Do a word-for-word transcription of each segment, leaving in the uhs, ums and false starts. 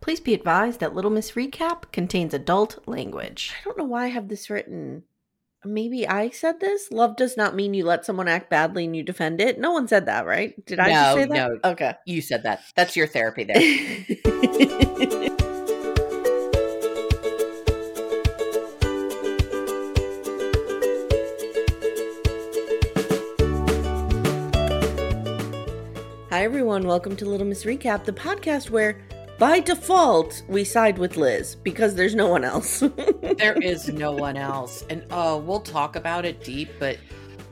Please be advised that Little Miss Recap contains adult language. I don't know why I have this written. Maybe I said this? Love does not mean you let someone act badly and you defend it. No one said that, right? Did I no, just say that? No, okay. You said that. That's your therapy there. Hi, everyone. Welcome to Little Miss Recap, the podcast where, by default, we side with Liz because there's no one else. There is no one else. And oh, we'll talk about it deep, but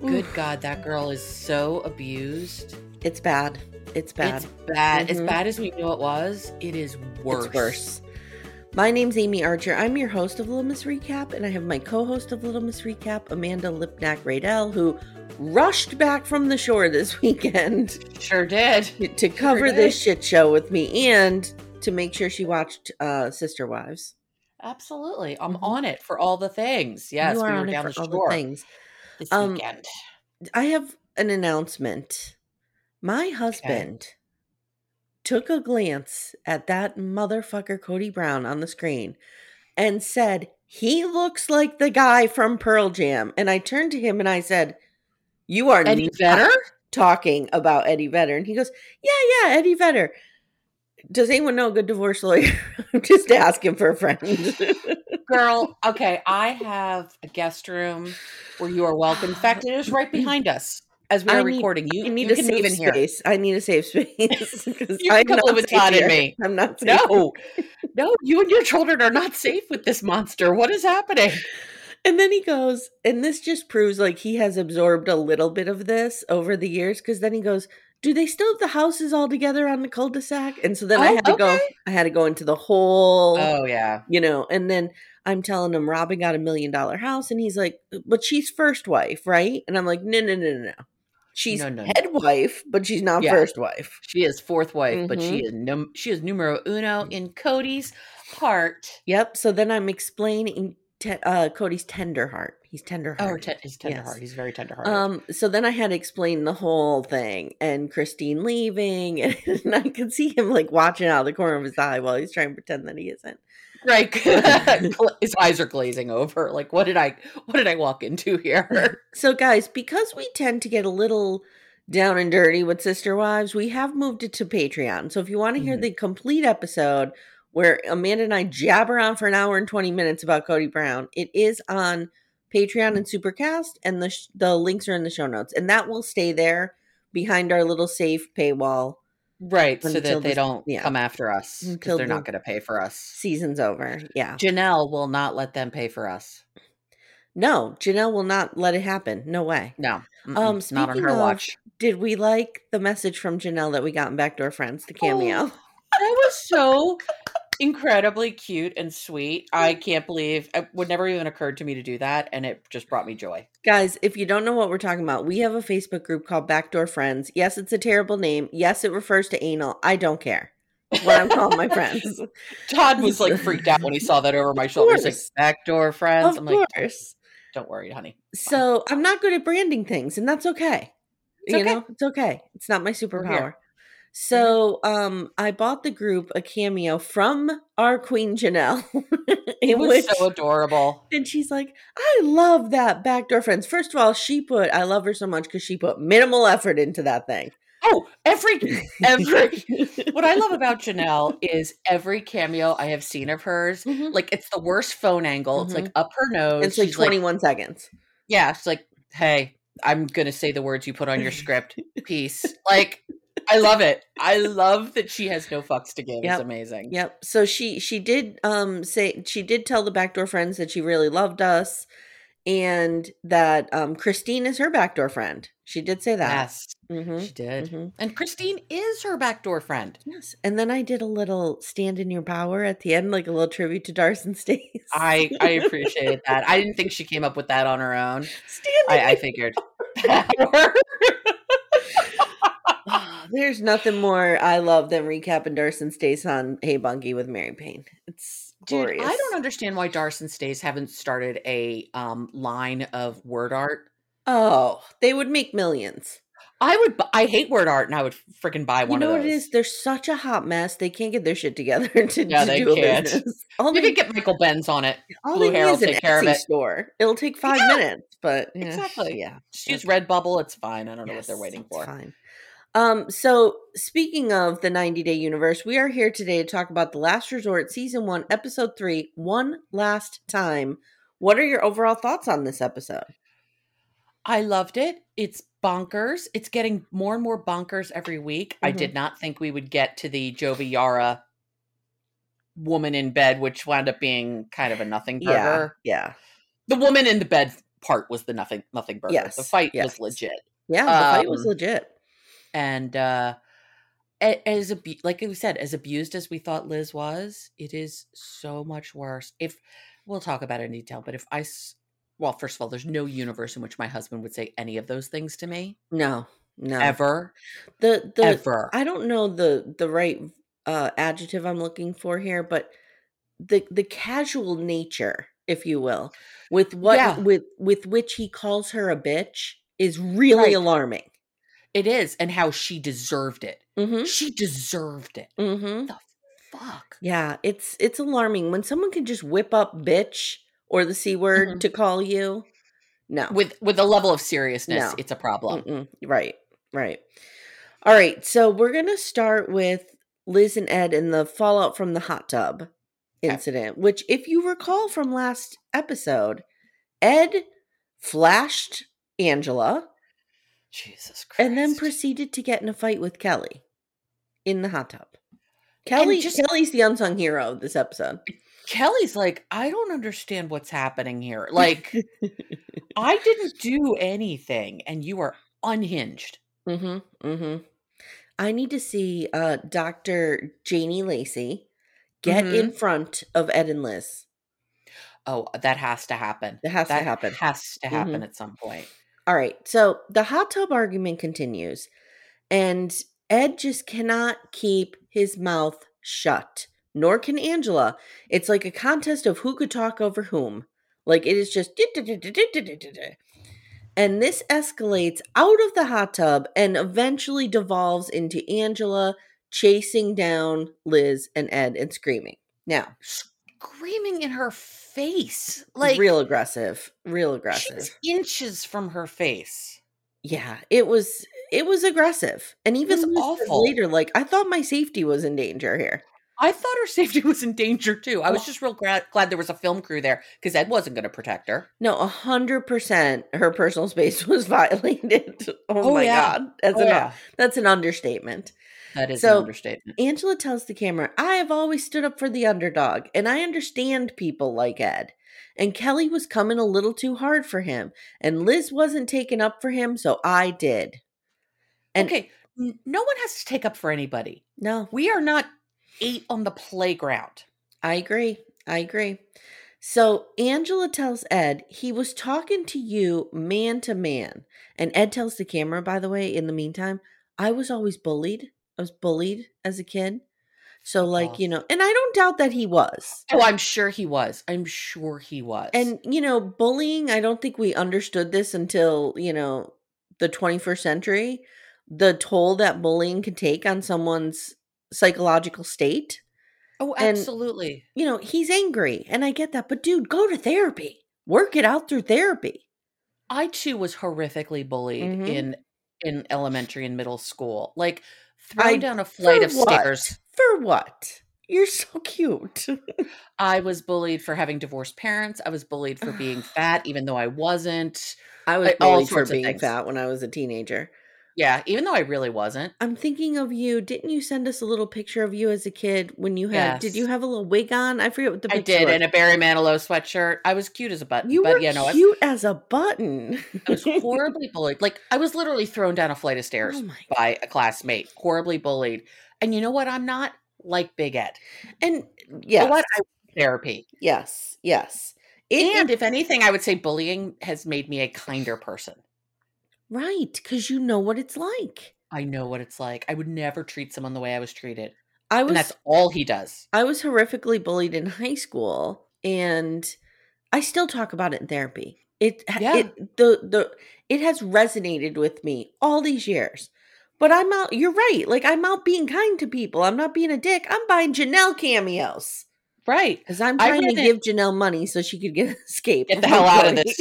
good Oof. God, that girl is so abused. It's bad. It's bad. It's bad. Mm-hmm. As bad as we knew it was, it is worse. It's worse. My name's Amy Archer. I'm your host of Little Miss Recap, and I have my co-host of Little Miss Recap, Amanda Lipnack-Radell, who rushed back from the shore this weekend. Sure did. To cover sure did. this shit show with me and to make sure she watched uh, Sister Wives. Absolutely. I'm mm-hmm. on it for all the things. Yes, we were down the shore things. This um, weekend. I have an announcement. My husband okay. took a glance at that motherfucker Cody Brown on the screen and said, he looks like the guy from Pearl Jam. And I turned to him and I said, you are Eddie Vedder talking about Eddie Vedder. And he goes, yeah, yeah, Eddie Vedder. Does anyone know a good divorce lawyer? I'm just asking for a friend. Girl, okay, I have a guest room where you are welcome. In fact, it is right behind us as we are need, recording. You, I need you a safe space. Here. I need a safe space. You I'm come not live with God and me. I'm not safe. No, no, you and your children are not safe with this monster. What is happening? And then he goes, and this just proves like he has absorbed a little bit of this over the years, because then he goes, do they still have the houses all together on the cul-de-sac? And so then oh, I had to okay. go, I had to go into the whole, oh yeah, you know, and then I'm telling him Robin got a million dollar house and he's like, but she's first wife, right? And I'm like, no, no, no, no, no. She's no, no, head no. wife, but she's not yeah. first wife. She is fourth wife, mm-hmm. but she is num- she is numero uno in Cody's heart. Yep. So then I'm explaining te- uh, Cody's tender heart. He's tenderhearted. Oh, te- he's tenderhearted. Yes. He's very tenderhearted. Um, so then I had to explain the whole thing and Christine leaving, and, and I could see him like watching out of the corner of his eye while he's trying to pretend that he isn't. Right, his eyes are glazing over. Like, what did I? What did I walk into here? So, guys, because we tend to get a little down and dirty with Sister Wives, we have moved it to Patreon. So, if you want to hear mm-hmm. the complete episode where Amanda and I jabber on for an hour and twenty minutes about Cody Brown, it is on Patreon and Supercast, and the sh- the links are in the show notes, and that will stay there behind our little safe paywall, right? So that they this, don't yeah. come after us because they're the not going to pay for us. Season's over. Yeah, Janelle will not let them pay for us. No, Janelle will not let it happen. No way. No, um, not on her of, watch. Did we like the message from Janelle that we got in Backdoor Friends? The cameo. Oh, that was so incredibly cute and sweet. I can't believe it would never even occurred to me to do that, and it just brought me joy. Guys, if you don't know what we're talking about, we have a Facebook group called Backdoor Friends. Yes, it's a terrible name. Yes, it refers to anal. I don't care what I'm calling my friends. Todd was like freaked out when he saw that over my shoulder. He's like, Backdoor Friends. Of I'm course. like, Don't worry, honey. So I'm not good at branding things, and that's okay. It's you okay. know, it's okay. It's not my superpower. So um, I bought the group a cameo from our Queen Janelle. It was which, so adorable. And she's like, I love that Backdoor Friends. First of all, she put, I love her so much because she put minimal effort into that thing. Oh, every, every, what I love about Janelle is every cameo I have seen of hers, mm-hmm. like it's the worst phone angle. Mm-hmm. It's like up her nose. It's like she's twenty-one like, seconds. Yeah. It's like, hey, I'm going to say the words you put on your script. Peace. Like, I love it. I love that she has no fucks to give. Yep. It's amazing. Yep. So she, she did um say, she did tell the Backdoor Friends that she really loved us and that um, Christine is her backdoor friend. She did say that. Yes, mm-hmm. she did. Mm-hmm. And Christine is her backdoor friend. Yes. And then I did a little stand in your power at the end, like a little tribute to Darcey and Stacey. I, I appreciated that. I didn't think she came up with that on her own. Stand in I, I figured. Power. There's nothing more I love than recapping Darcey and Stacey on Hey Bungie with Mary Payne. It's Dude, glorious. I don't understand why Darcey and Stacey haven't started a um, line of word art. Oh, they would make millions. I would. Bu- I hate word art, and I would freaking buy one. You know of those. What it is? They're such a hot mess. They can't get their shit together to, yeah, to they do can't. Business. All you they, could get Michael Benz on it. All Blue they Hair need is an Etsy store. It'll take five yeah. minutes, but yeah. exactly. Yeah, just use Redbubble. It's fine. I don't yes, know what they're waiting for. It's fine. Um, so speaking of the ninety day universe, we are here today to talk about The Last Resort, season one, episode three, One Last Time. What are your overall thoughts on this episode? I loved it. It's bonkers. It's getting more and more bonkers every week. Mm-hmm. I did not think we would get to the Jovi Yara woman in bed, which wound up being kind of a nothing burger. Yeah. yeah. The woman in the bed part was the nothing, nothing burger. Yes. The fight yes. was legit. Yeah. The um, fight was legit. And uh, as like we said, as abused as we thought Liz was, it is so much worse. If we'll talk about it in detail, but if I, well, first of all, there's no universe in which my husband would say any of those things to me. No, no, ever. The the ever. I don't know the the right uh, adjective I'm looking for here, but the the casual nature, if you will, with what yeah. with with which he calls her a bitch is really right. alarming. It is, and how she deserved it. Mm-hmm. She deserved it. Mm-hmm. The fuck? Yeah, it's it's alarming when someone can just whip up "bitch" or the C word mm-hmm. to call you. No, with with a level of seriousness, no. it's a problem. Mm-mm. Right, right. All right, so we're gonna start with Liz and Ed and the fallout from the hot tub okay. incident, which, if you recall from last episode, Ed flashed Angela. Jesus Christ. And then proceeded to get in a fight with Kelly in the hot tub. Kelly, just, Kelly's the unsung hero of this episode. Kelly's like, I don't understand what's happening here. Like, I didn't do anything, and you are unhinged. Mm-hmm, mm-hmm. I need to see uh, Doctor Janie Lacey get mm-hmm. in front of Ed and Liz. Oh, that has to happen. It has that to happen. has to happen mm-hmm. at some point. All right, so the hot tub argument continues, and Ed just cannot keep his mouth shut, nor can Angela. It's like a contest of who could talk over whom. Like, it is just... And this escalates out of the hot tub and eventually devolves into Angela chasing down Liz and Ed and screaming. Now... Screaming in her face, like real aggressive, real aggressive. Inches from her face. Yeah, it was it was aggressive, and even awful. Later, like I thought my safety was in danger here. I thought her safety was in danger too. I was just real glad, glad there was a film crew there because Ed wasn't going to protect her. No, a hundred percent, her personal space was violated. Oh, oh my yeah. god, that's oh, an yeah. that's an understatement. That is so, an understatement. Angela tells the camera, I have always stood up for the underdog, and I understand people like Ed. And Kelly was coming a little too hard for him, and Liz wasn't taking up for him, so I did. And okay, no one has to take up for anybody. No. We are not eight on the playground. I agree. I agree. So Angela tells Ed, he was talking to you man to man. And Ed tells the camera, by the way, in the meantime, I was always bullied. I was bullied as a kid. So like, oh. you know, and I don't doubt that he was. Oh, I'm sure he was. I'm sure he was. And, you know, bullying, I don't think we understood this until, you know, the twenty-first century, the toll that bullying can take on someone's psychological state. Oh, absolutely. And, you know, he's angry and I get that, but dude, go to therapy. Work it out through therapy. I too was horrifically bullied mm-hmm. in in elementary and middle school. Like thrown I, down a flight of what? stairs. For what? You're so cute. I was bullied for having divorced parents. I was bullied for being fat, even though I wasn't. I was I, bullied for being fat when I was a teenager. Yeah, even though I really wasn't. I'm thinking of you. Didn't you send us a little picture of you as a kid when you had, yes. did you have a little wig on? I forget what the picture was. I did, was. And a Barry Manilow sweatshirt. I was cute as a button. You but, were yeah, no, cute I was, as a button. I was horribly bullied. Like, I was literally thrown down a flight of stairs oh by a classmate. Horribly bullied. And you know what? I'm not like Big Ed. And yeah, you know what? I want therapy. Yes, yes. It, and it, if anything, I would say bullying has made me a kinder person. Right, because you know what it's like. I know what it's like. I would never treat someone the way I was treated. I was, and that's all he does. I was horrifically bullied in high school, and I still talk about it in therapy. It, yeah. it the the it has resonated with me all these years. But I'm out. You're right. Like, I'm out being kind to people. I'm not being a dick. I'm buying Janelle cameos. Right, because I'm trying to give Janelle money so she could get escape. Get the hell out of this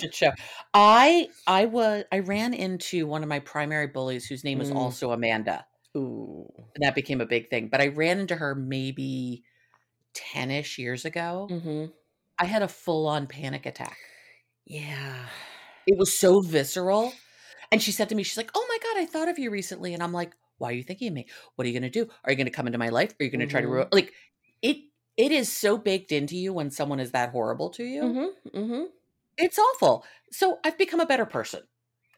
shit show. I I was I ran into one of my primary bullies whose name was mm. also Amanda. Ooh, and that became a big thing. But I ran into her maybe ten-ish years ago. Mm-hmm. I had a full-on panic attack. Yeah, it was so visceral. And she said to me, she's like, "Oh my God, I thought of you recently." And I'm like, "Why are you thinking of me? What are you going to do? Are you going to come into my life? Are you going to mm-hmm. try to ruin like it?" It is so baked into you when someone is that horrible to you. Mm-hmm, mm-hmm. It's awful. So I've become a better person.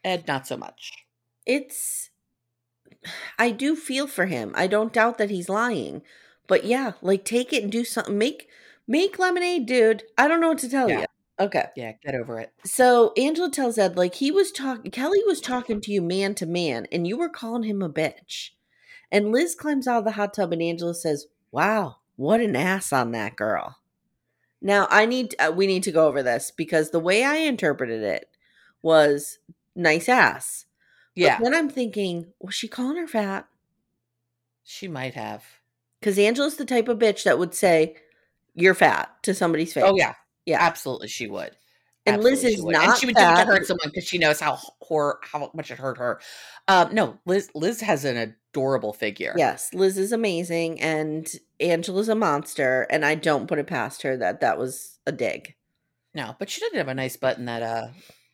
Ed, not so much. It's, I do feel for him. I don't doubt that he's lying. But yeah, like take it and do something. Make, make lemonade, dude. I don't know what to tell yeah. you. Okay. Yeah, get over it. So Angela tells Ed, like he was talking, Kelly was talking to you man to man and you were calling him a bitch. And Liz climbs out of the hot tub and Angela says, "Wow. What an ass on that girl." Now, I need, uh, we need to go over this because the way I interpreted it was nice ass. Yeah. But then I'm thinking, was she calling her fat? She might have. Because Angela's the type of bitch that would say, "You're fat" to somebody's face. Oh, yeah. Yeah. Absolutely, she would. And absolutely Liz is not fat. And she would do it to hurt someone because she knows how horror, how much it hurt her. Uh, no, Liz Liz has an adorable figure. Yes, Liz is amazing, and Angela's a monster, and I don't put it past her that that was a dig. No, but she did have a nice butt in that uh,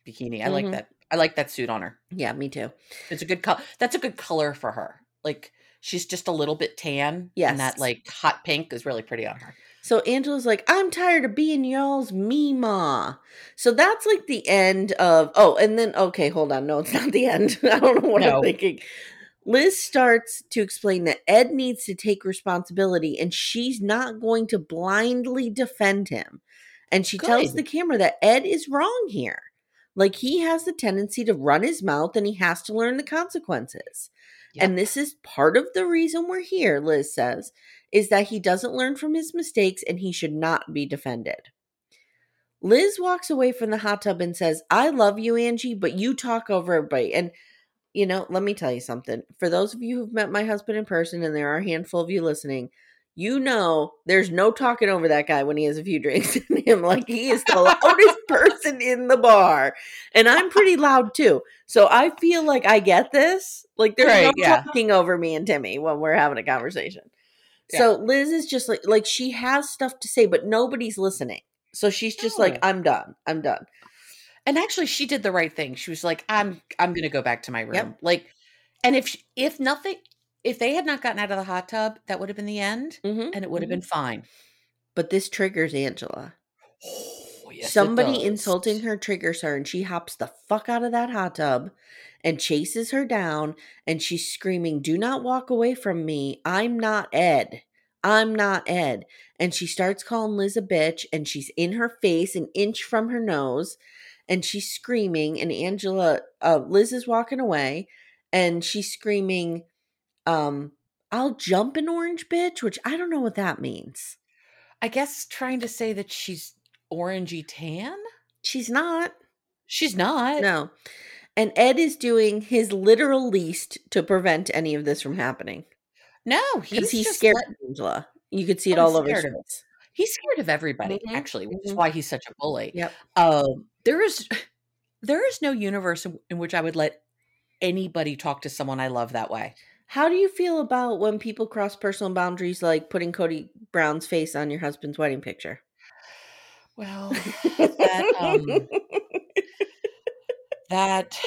bikini. I mm-hmm. like that. I like that suit on her. Yeah, me too. It's a good color. That's a good color for her. Like, she's just a little bit tan. Yes. And that like hot pink is really pretty on her. So Angela's like, "I'm tired of being y'all's meemaw." So that's like the end of, oh, and then, okay, hold on. No, it's not the end. I don't know what no. I'm thinking. Liz starts to explain that Ed needs to take responsibility and she's not going to blindly defend him. And she Good. tells the camera that Ed is wrong here. Like, he has the tendency to run his mouth and he has to learn the consequences. Yep. And this is part of the reason we're here, Liz says, is that he doesn't learn from his mistakes and he should not be defended. Liz walks away from the hot tub and says, "I love you, Angie, but you talk over everybody." And, you know, let me tell you something. For those of you who've met my husband in person, and there are a handful of you listening, you know there's no talking over that guy when he has a few drinks in him. Like, he is the loudest person in the bar. And I'm pretty loud, too. So I feel like I get this. Like, there's right, no yeah. talking over me and Timmy when we're having a conversation. So Liz is just like, like she has stuff to say, but nobody's listening. So she's just no. like, I'm done. I'm done. And actually she did the right thing. She was like, I'm, I'm going to go back to my room. Yep. Like, and if, she, if nothing, if they had not gotten out of the hot tub, that would have been the end mm-hmm. and it would have mm-hmm. been fine. But this triggers Angela. Oh, yes, somebody insulting her triggers her and she hops the fuck out of that hot tub and chases her down, and she's screaming, "Do not walk away from me. I'm not Ed. I'm not Ed." And she starts calling Liz a bitch, and she's in her face, an inch from her nose, and she's screaming, and Angela, uh, Liz is walking away, and she's screaming, um, I'll jump an orange bitch, which I don't know what that means. I guess trying to say that she's orangey tan? She's not. She's not. No. And Ed is doing his literal least to prevent any of this from happening. No, he's, he's just scared let- of Angela. You could see it I'm all over his face. He's scared of everybody, mm-hmm. actually, which is why he's such a bully. Yep. Um, there is there is no universe in which I would let anybody talk to someone I love that way. How do you feel about when people cross personal boundaries, like putting Cody Brown's face on your husband's wedding picture? Well, that, um, that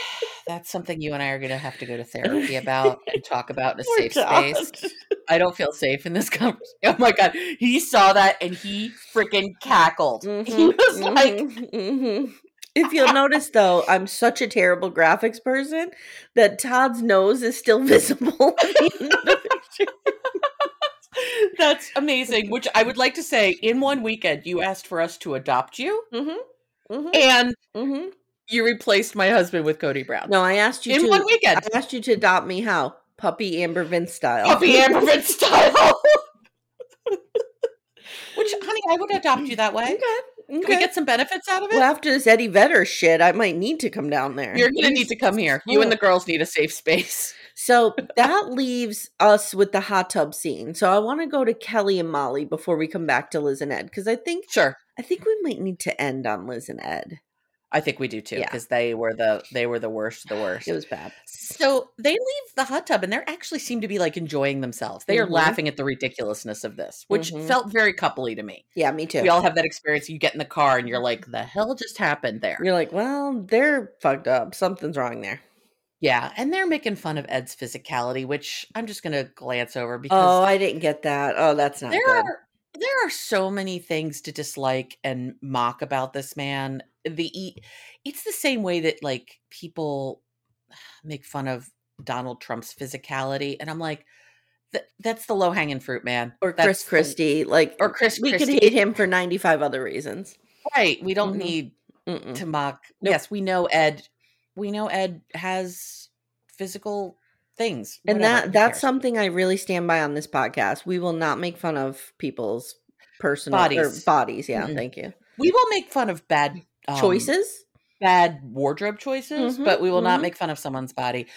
that's something you and I are going to have to go to therapy about and talk about in a safe God. space. I don't feel safe in this conversation. Oh my God. He saw that and he freaking cackled. Mm-hmm, he was mm-hmm, like, mm-hmm. If you'll notice, though, I'm such a terrible graphics person that Todd's nose is still visible. That's amazing, which I would like to say, in one weekend, you asked for us to adopt you, mm-hmm, mm-hmm, and mm-hmm. you replaced my husband with Cody Brown. No, I asked you in to, one weekend. I asked you to adopt me how? Puppy Amber Vince style. Puppy Amber Vince style. Which, honey, I would adopt you that way. Okay. Okay. Can we get some benefits out of it? Well, after this Eddie Vedder shit, I might need to come down there. You're going to need to come here. You and the girls need a safe space. So that leaves us with the hot tub scene. So I want to go to Kelly and Molly before we come back to Liz and Ed. Because I think sure. I think we might need to end on Liz and Ed. I think we do too, because yeah. they were the they were the worst of the worst. It was bad. So they leave the hot tub and they actually seem to be like enjoying themselves. They mm-hmm. are laughing at the ridiculousness of this, which mm-hmm. felt very coupley to me. Yeah, me too. We all have that experience. You get in the car and you're like, the hell just happened there? You're like, well, they're fucked up. Something's wrong there. Yeah. And they're making fun of Ed's physicality, which I'm just going to glance over because oh, I didn't get that. Oh, that's not there good. Are, there are so many things to dislike and mock about this man. The it's the same way that like people make fun of Donald Trump's physicality, and I'm like, that that's the low hanging fruit, man. Or that's Chris Christie, the, like, or Chris. We Christie. Could hate him for ninety-five other reasons, right? We don't mm-hmm. need Mm-mm. to mock. Nope. Yes, we know Ed. We know Ed has physical things, and whatever, that that's cares. Something I really stand by on this podcast. We will not make fun of people's personal bodies. Or bodies, yeah. Mm-hmm. Thank you. We will make fun of bad. Um, choices, bad wardrobe choices, mm-hmm, but we will mm-hmm. not make fun of someone's body.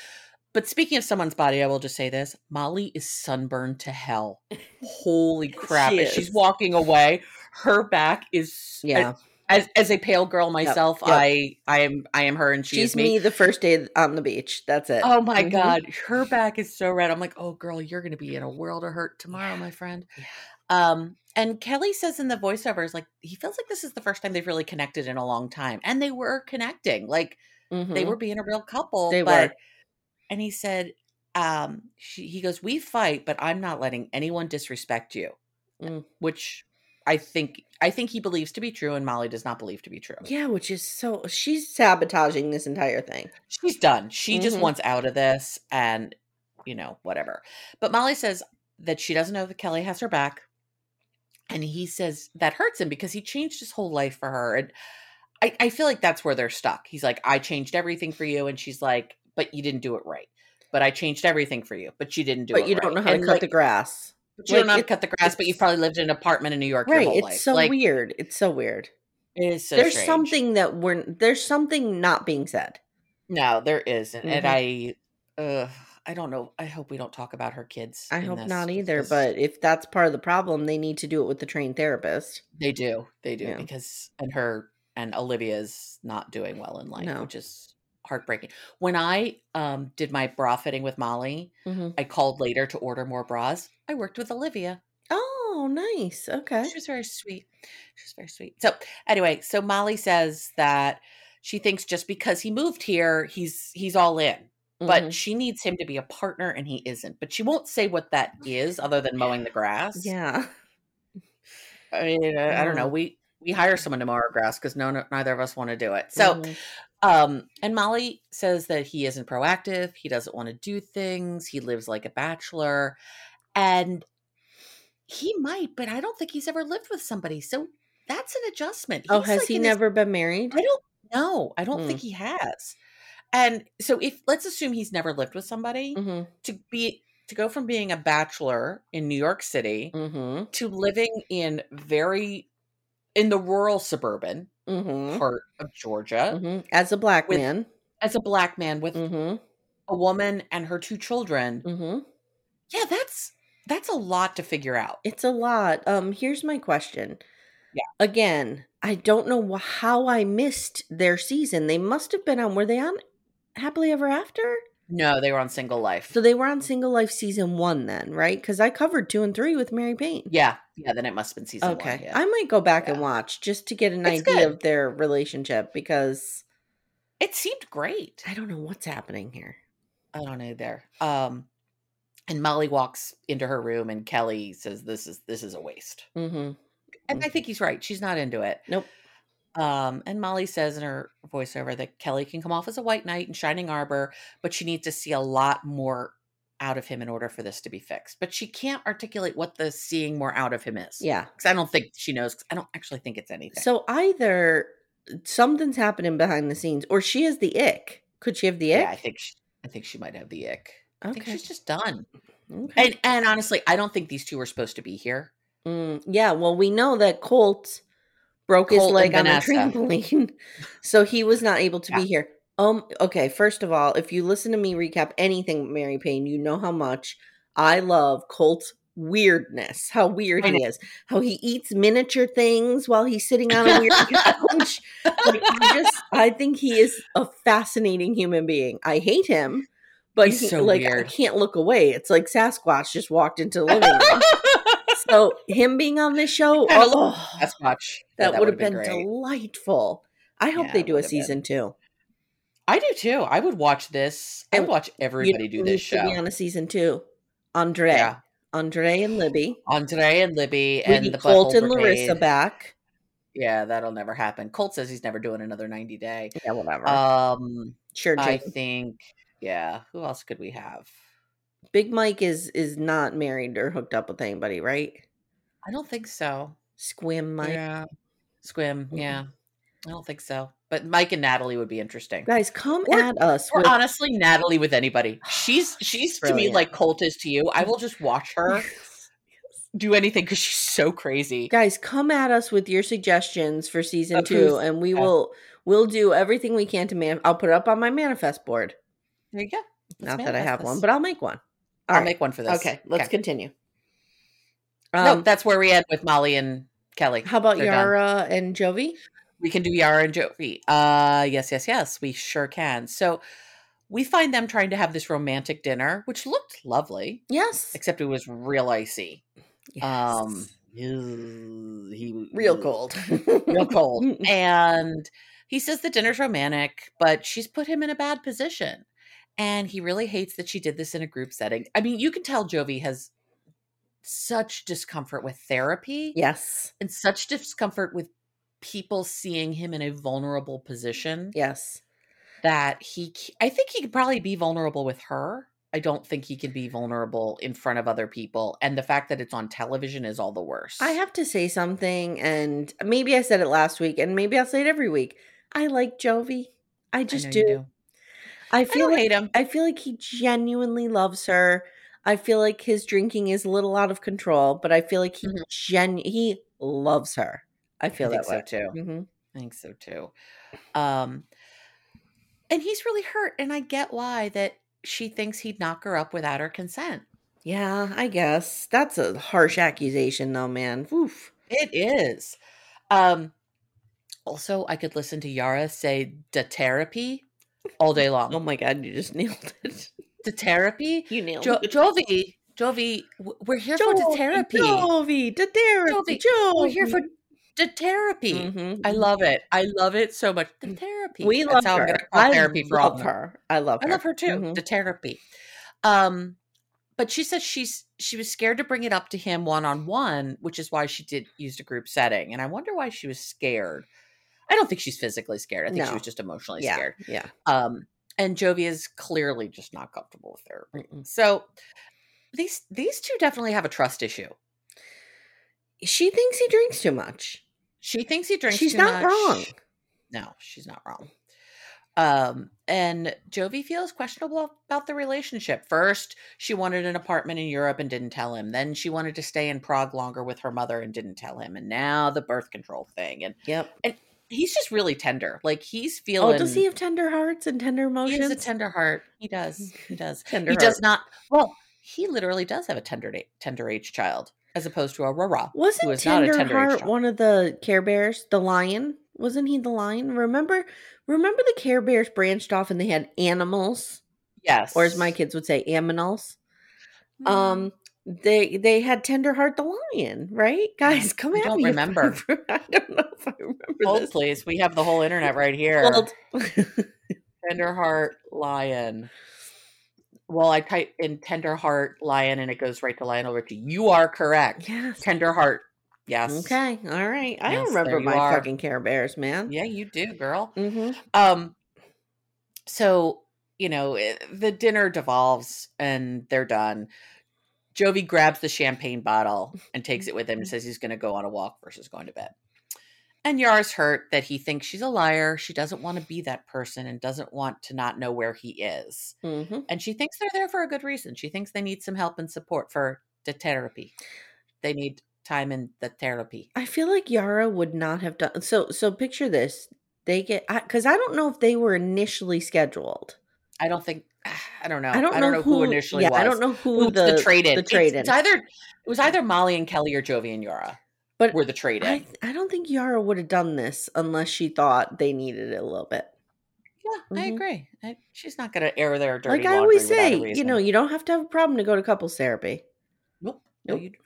But speaking of someone's body, I will just say this. Molly is sunburned to hell. Holy crap. She as is. She's walking away. Her back is yeah. as as a pale girl myself, yep. Yep. I I am I am her and she she's is me. me the first day on the beach. That's it. Oh my mm-hmm. God. Her back is so red. I'm like, oh girl, you're gonna be in a world of hurt tomorrow, yeah. my friend. Yeah. Um, and Kelly says in the voiceovers, like, he feels like this is the first time they've really connected in a long time. And they were connecting. Like, mm-hmm. they were being a real couple. They but, were. And he said, um, she, he goes, we fight, but I'm not letting anyone disrespect you. Mm. Which I think, I think he believes to be true and Molly does not believe to be true. Yeah, which is so, she's sabotaging this entire thing. She's done. She mm-hmm. just wants out of this and, you know, whatever. But Molly says that she doesn't know that Kelly has her back. And he says that hurts him because he changed his whole life for her. And I, I feel like that's where they're stuck. He's like, I changed everything for you. And she's like, but you didn't do it right. But I changed everything for you. But you didn't do but it right. But you don't know how and to like, cut the grass. But you like, don't know how to cut the grass, but you've probably lived in an apartment in New York right, your whole life. It's so like, weird. It's so weird. It is so There's strange. something that we're, there's something not being said. No, there isn't. Mm-hmm. And I, uh I don't know. I hope we don't talk about her kids. I hope this, not either. This. But if that's part of the problem, they need to do it with the trained therapist. They do. They do. Yeah. Because and her and Olivia's not doing well in life, no. which is heartbreaking. When I um, did my bra fitting with Molly, mm-hmm. I called later to order more bras. I worked with Olivia. Oh, nice. Okay. She was very sweet. She was very sweet. So anyway, so Molly says that she thinks just because he moved here, he's he's all in. But mm-hmm. she needs him to be a partner and he isn't. But she won't say what that is other than mowing the grass. Yeah. I mean, I, I don't know. We we hire someone to mow our grass because no, no, neither of us want to do it. So, mm-hmm. um, and Molly says that he isn't proactive. He doesn't want to do things. He lives like a bachelor. And he might, but I don't think he's ever lived with somebody. So that's an adjustment. He's oh, has like he never his, been married? I don't know. I don't mm. think he has. And so if let's assume he's never lived with somebody mm-hmm. to be to go from being a bachelor in New York City mm-hmm. to living in very, in the rural suburban mm-hmm. part of Georgia. Mm-hmm. As a black with, man. As a black man with mm-hmm. a woman and her two children. Mm-hmm. Yeah, that's, that's a lot to figure out. It's a lot. Um, here's my question. Yeah. Again, I don't know how I missed their season. They must have been on, were they on Happily Ever After? No, they were on Single Life. So they were on Single Life season one then, right? Because I covered two and three with Mary Payne. Yeah. Yeah, then it must have been season okay. one. Okay. Yeah. I might go back yeah. and watch just to get an it's idea good. Of their relationship because... It seemed great. I don't know what's happening here. I don't either. Um, and Molly walks into her room and Kelly says, this is this is a waste. Mm-hmm. And I think he's right. She's not into it. Nope. Um, and Molly says in her voiceover that Kelly can come off as a white knight in Shining Harbor, but she needs to see a lot more out of him in order for this to be fixed. But she can't articulate what the seeing more out of him is. Yeah. Because I don't think she knows. 'Cause I don't actually think it's anything. So either something's happening behind the scenes or she has the ick. Could she have the ick? Yeah, I think she, I think she might have the ick. Okay. I think she's just done. Okay. And, and honestly, I don't think these two are supposed to be here. Mm, yeah, well, we know that Colt broke Colt his leg on a trampoline, so he was not able to yeah. be here. Um, okay, first of all, if you listen to me recap anything, Mary Payne, you know how much I love Colt's weirdness, how weird he is, how he eats miniature things while he's sitting on a weird couch. Like, I, just, I think he is a fascinating human being. I hate him, but he's he, so like weird. I can't look away. It's like Sasquatch just walked into the living room. So him being on this show, oh, that's much. That, yeah, that would have been, been delightful. I hope yeah, they do a season been. two. I do too. I would watch this. I would watch everybody you do this show. Be on a season two. Andre, yeah. Andre and Libby, Andre and Libby, we and the Colt and Larissa back. Yeah, that'll never happen. Colt says he's never doing another ninety day. Yeah, whatever. Um, sure. Jane. I think. Yeah. Who else could we have? Big Mike is is not married or hooked up with anybody, right? I don't think so. Squim Mike. Yeah. Squim, mm-hmm. yeah. I don't think so. But Mike and Natalie would be interesting. Guys, come or, at us. Or with- honestly, Natalie with anybody. She's she's to me like Colt is to you. I will just watch her do anything because she's so crazy. Guys, come at us with your suggestions for season That's two, and we yeah. will we'll do everything we can to man. I'll put it up on my manifest board. There you go. Let's not that I have this. One, but I'll make one. All I'll right. make one for this. Okay, let's okay. continue. Um, no, that's where we end with Molly and Kelly. How about They're Yara done. And Jovi? We can do Yara and Jovi. Uh, yes, yes, yes. We sure can. So we find them trying to have this romantic dinner, which looked lovely. Yes. Except it was real icy. Yes. Um, he, real cold. real cold. And he says the dinner's romantic, but she's put him in a bad position. And he really hates that she did this in a group setting. I mean, you can tell Jovi has such discomfort with therapy. Yes. And such discomfort with people seeing him in a vulnerable position. Yes. That he, I think he could probably be vulnerable with her. I don't think he can be vulnerable in front of other people. And the fact that it's on television is all the worse. I have to say something, and maybe I said it last week, and maybe I'll say it every week. I like Jovi. I just I know do. You do. I feel I like, hate him. I feel like he genuinely loves her. I feel like his drinking is a little out of control, but I feel like he mm-hmm. genu- he loves her. I feel I that way so too. Mm-hmm. I think so too. Um, and he's really hurt, and I get why that she thinks he'd knock her up without her consent. Yeah, I guess that's a harsh accusation, though, man. Oof. It is. Um, also, I could listen to Yara say "da therapy" all day long. Oh my God, you just nailed it. The therapy? You nailed jo- it. Jovi, Jovi, we're here jo- for the therapy. Jovi, the therapy. Jovi, Jovi. We're here for the therapy. Mm-hmm. I love it. I love it so much. The therapy. We That's love how her. I'm going to call therapy for all of her. I love her. I love her too. Mm-hmm. The therapy. Um, but she said she's she was scared to bring it up to him one-on-one, which is why she did use a group setting. And I wonder why she was scared. I don't think she's physically scared. I think no. she was just emotionally yeah. scared. Yeah. Um, and Jovi is clearly just not comfortable with her. Mm-mm. So these these two definitely have a trust issue. She thinks he drinks too much. She thinks he drinks she's too much. She's not wrong. No, she's not wrong. Um, and Jovi feels questionable about the relationship. First, she wanted an apartment in Europe and didn't tell him. Then she wanted to stay in Prague longer with her mother and didn't tell him. And now the birth control thing. And yep. And he's just really tender. Like, he's feeling. Oh, does he have tender hearts and tender emotions? He has a tender heart. He does. He does. Tender. He heart. does not. Well, he literally does have a tender tender age child, as opposed to a Rara. Wasn't who is tender, not a tender heart one of the Care Bears? The lion. Wasn't he the lion? Remember, remember the Care Bears branched off and they had animals. Yes. Or as my kids would say, aminals. Mm. Um, they they had Tenderheart the lion, right? Guys, come I at don't me. Remember. I, I don't know if I remember. Hold this. Please. We have the whole internet right here. Tenderheart lion. Well, I type in Tenderheart lion and it goes right to Lionel Richie. You are correct. Yes. Tenderheart. Yes. Okay. All right. I yes, remember my are. fucking Care Bears, man. Yeah, you do, girl. Mm-hmm. Um, so, you know, it, the dinner devolves and they're done. Jovi grabs the champagne bottle and takes it with him and says he's going to go on a walk versus going to bed. And Yara's hurt that he thinks she's a liar. She doesn't want to be that person and doesn't want to not know where he is. Mm-hmm. And she thinks they're there for a good reason. She thinks they need some help and support for the therapy. They need time in the therapy. I feel like Yara would not have done so. So picture this: they get because I, I don't know if they were initially scheduled. I don't think. I don't know. I don't, I don't know, know who, who initially. Yeah, was. I don't know who Who's the, the trade-in. The trade-in. It's, it's either it was either Molly and Kelly or Jovi and Yara. But were the trade-in. I, I don't think Yara would have done this unless she thought they needed it a little bit. Yeah, mm-hmm. I agree. I, she's not going to air their dirty. Like I always say, you know, you don't have to have a problem to go to couples therapy. Nope. Nope. No, you don't.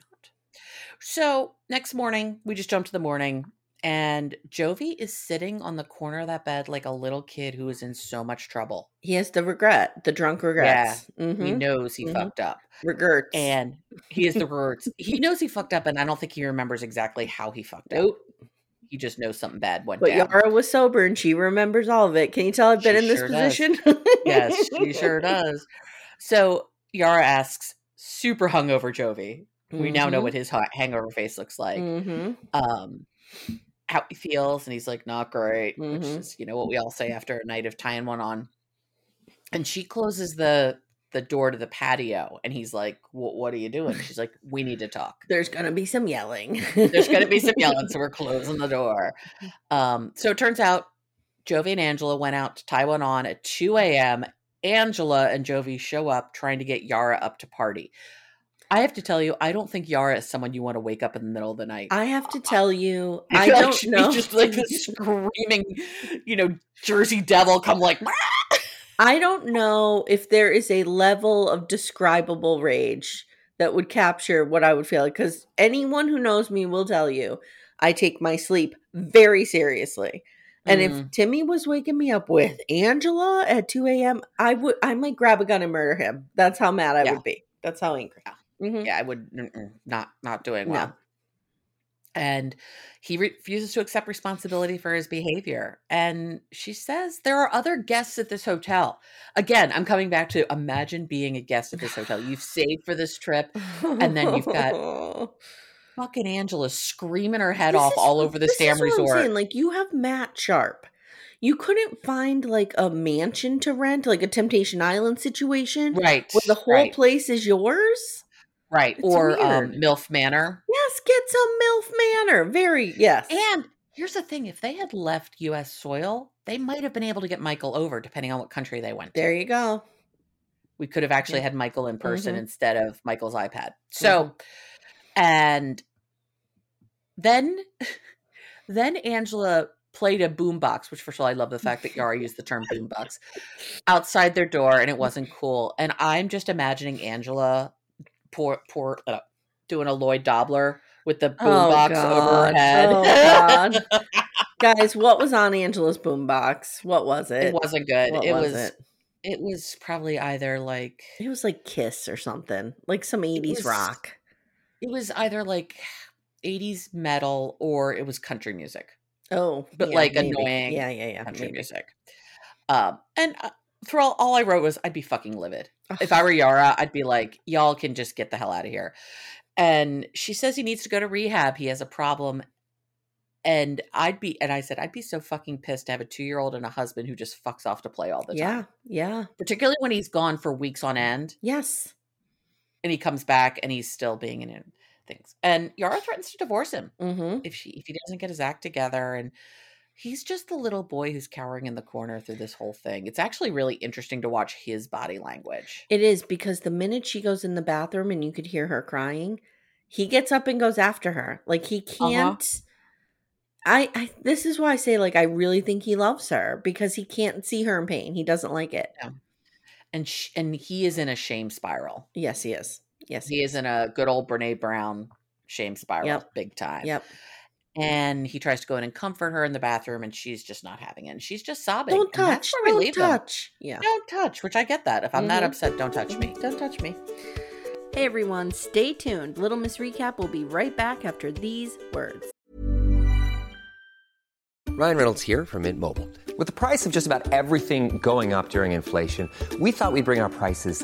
So next morning, we just jump to the morning, and Jovi is sitting on the corner of that bed like a little kid who is in so much trouble. He has the regret, the drunk regrets. Yeah, mm-hmm. He knows he mm-hmm. fucked up. Regrets. And he is the regrets. He knows he fucked up, and I don't think he remembers exactly how he fucked nope. up. He just knows something bad went but down. But Yara was sober, and she remembers all of it. Can you tell I've been she in this sure position? Yes, she sure does. So Yara asks, super hungover Jovi. We mm-hmm. now know what his hangover face looks like, mm-hmm. um, how he feels. And he's like, not great, mm-hmm. which is, you know, what we all say after a night of tying one on. And she closes the the door to the patio. And he's like, what are you doing? She's like, we need to talk. There's going to be some yelling. There's going to be some yelling. So we're closing the door. Um, so it turns out Jovi and Angela went out to tie one on at two a.m. Angela and Jovi show up trying to get Yara up to party. I have to tell you, I don't think Yara is someone you want to wake up in the middle of the night. I have to tell you, I, I don't like she'd know. She's just like this screaming, you know, Jersey devil come like. Ah! I don't know if there is a level of describable rage that would capture what I would feel. Because anyone who knows me will tell you, I take my sleep very seriously. And mm. if Timmy was waking me up with Angela at two a.m., I would, I might grab a gun and murder him. That's how mad I yeah. would be. That's how angry. Yeah. Mm-hmm. Yeah, I would not not doing well. No. And he re- refuses to accept responsibility for his behavior. And she says there are other guests at this hotel. Again, I'm coming back to imagine being a guest at this hotel. You've saved for this trip, and then you've got fucking Angela screaming her head this off is, all over this, this damn is what resort. I'm saying. Like you have Matt Sharp. You couldn't find like a mansion to rent, like a Temptation Island situation, right? Where the whole right. place is yours. Right. It's or um, MILF Manor. Yes, get some MILF Manor. Very, yes. And here's the thing. If they had left U S soil, they might have been able to get Michael over, depending on what country they went to. There you go. We could have actually yeah. had Michael in person mm-hmm. instead of Michael's iPad. So, yeah. and then, then Angela played a boombox, which first of all, I love the fact that Yara used the term boombox, outside their door, and it wasn't cool. And I'm just imagining Angela... Poor, poor, uh, doing a Lloyd Dobler with the boombox oh, over her head. Oh, God. Guys, what was on Angela's boombox? What was it? It wasn't good. What it was. It? it was probably either like it was like Kiss or something, like some eighties it was, rock. It was either like eighties metal or it was country music. Oh, but yeah, like maybe. annoying. Yeah, yeah, yeah. Country maybe. music. Um, and. Uh, For all, all I wrote was, I'd be fucking livid. Ugh. If I were Yara, I'd be like, y'all can just get the hell out of here. And she says he needs to go to rehab. He has a problem. And I'd be, and I said, I'd be so fucking pissed to have a two-year-old and a husband who just fucks off to play all the yeah, time. Yeah. Yeah. Particularly when he's gone for weeks on end. Yes. And he comes back and he's still being in things. And Yara threatens to divorce him mm-hmm. if she, if he doesn't get his act together. And he's just the little boy who's cowering in the corner through this whole thing. It's actually really interesting to watch his body language. It is, because the minute she goes in the bathroom and you could hear her crying, he gets up and goes after her. Like, he can't. Uh-huh. I, I this is why I say, like, I really think he loves her, because he can't see her in pain. He doesn't like it. Yeah. And sh- and he is in a shame spiral. Yes, he is. Yes, he, he is. is in a good old Brené Brown shame spiral, yep. big time. Yep. And he tries to go in and comfort her in the bathroom, and she's just not having it. And she's just sobbing. Don't touch. And that's where we leave him. Don't touch. Yeah. Don't touch. Which I get that. If I'm mm-hmm. that upset, don't touch me. Don't touch me. Hey everyone, stay tuned. Little Miss Recap will be right back after these words. Ryan Reynolds here from Mint Mobile. With the price of just about everything going up during inflation, we thought we'd bring our prices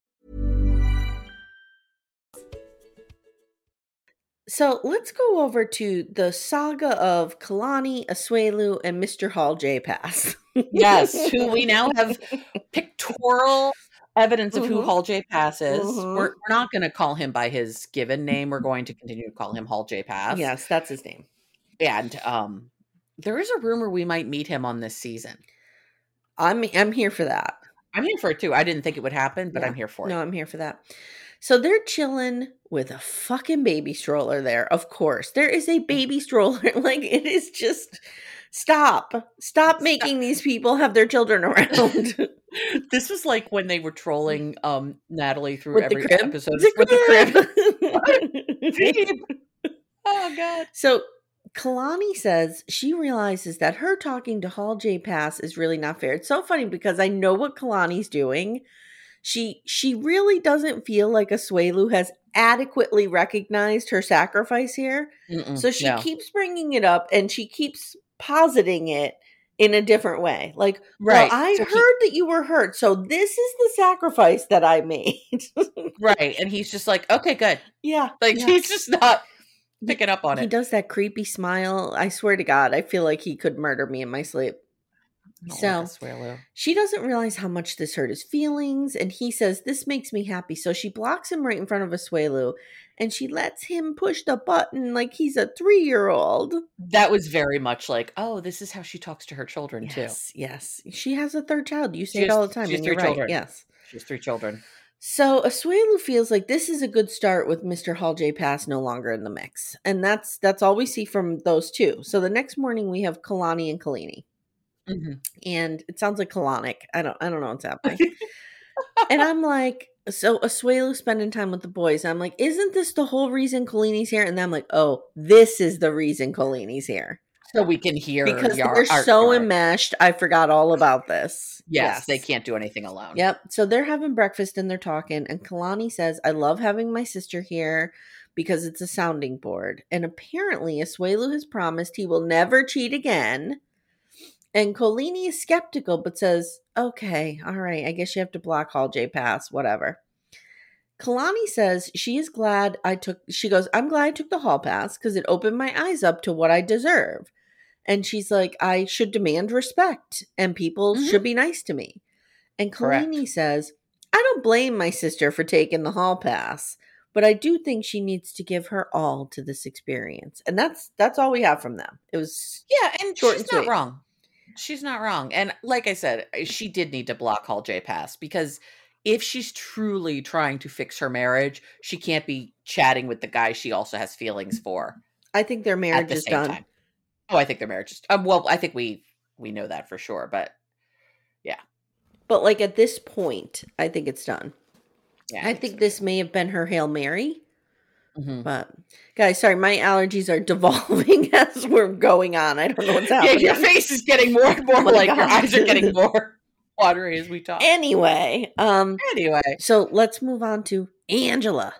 So let's go over to the saga of Kalani, Asuelu, and Mister Hall J. Pass. Yes, who we now have pictorial evidence of mm-hmm. who Hall J. Pass is. Mm-hmm. We're, we're not going to call him by his given name. We're going to continue to call him Hall J. Pass. Yes, that's his name. And um, there is a rumor we might meet him on this season. I'm I'm here for that. I'm here for it too. I didn't think it would happen, but yeah. I'm here for it. No, I'm here for that. So they're chilling with a fucking baby stroller there. Of course, there is a baby stroller. Like, it is just... Stop. Stop. Stop making these people have their children around. This was like when they were trolling um, Natalie through with every episode. The with the crib. Oh, God. So Kalani says she realizes that her talking to Hall J. Pass is really not fair. It's so funny because I know what Kalani's doing. She she really doesn't feel like Asuelu has adequately recognized her sacrifice here. Mm-mm, so she no. keeps bringing it up, and she keeps positing it in a different way. Like, right. Well, I so heard he, that you were hurt, so this is the sacrifice that I made. Right. And he's just like, okay, good. Yeah. Like, yeah. He's just not picking up on he, it. He does that creepy smile. I swear to God, I feel like he could murder me in my sleep. Oh, so I swear, Lou. She doesn't realize how much this hurt his feelings. And he says, this makes me happy. So she blocks him right in front of Asuelu, and she lets him push the button like he's a three-year-old. That was very much like, oh, this is how she talks to her children, yes, too. Yes, yes. She has a third child. You say she it has, all the time. She has and three you're children. Right. Yes. She has three children. So Asuelu feels like this is a good start with Mister Hall J. Pass no longer in the mix. And that's that's all we see from those two. So the next morning we have Kalani and Kolini. Mm-hmm. And it sounds like colonic. I don't I don't know what's happening. And I'm like, so Asuelu spending time with the boys. I'm like, isn't this the whole reason Kolini's here? And then I'm like, oh, this is the reason Kolini's here. So we can hear. Because yar- they're art, so art. enmeshed, I forgot all about this. Yes, yes, they can't do anything alone. Yep. So they're having breakfast and they're talking. And Kalani says, I love having my sister here because it's a sounding board. And apparently Asuelu has promised he will never cheat again. And Kolini is skeptical, but says, okay, all right, I guess you have to block Hall J. Pass, whatever. Kalani says she is glad I took, she goes, I'm glad I took the hall pass because it opened my eyes up to what I deserve. And she's like, I should demand respect and people mm-hmm. should be nice to me. And Kolini Correct. says, I don't blame my sister for taking the hall pass, but I do think she needs to give her all to this experience. And that's, that's all we have from them. It was yeah, and short she's and sweet. Not wrong. She's not wrong. And like I said, she did need to block Hall J. Pass because if she's truly trying to fix her marriage, she can't be chatting with the guy she also has feelings for. I think their marriage the is done. Time. Oh, I think their marriage is um, well, I think we we know that for sure. But yeah. But like at this point, I think it's done. Yeah, I think so. This may have been her Hail Mary. Mm-hmm. But guys, sorry, my allergies are devolving as we're going on. I don't know what's happening. Yeah, your face is getting more and more oh like God. Your eyes are getting more watery as we talk. Anyway, um, anyway, so let's move on to Angela.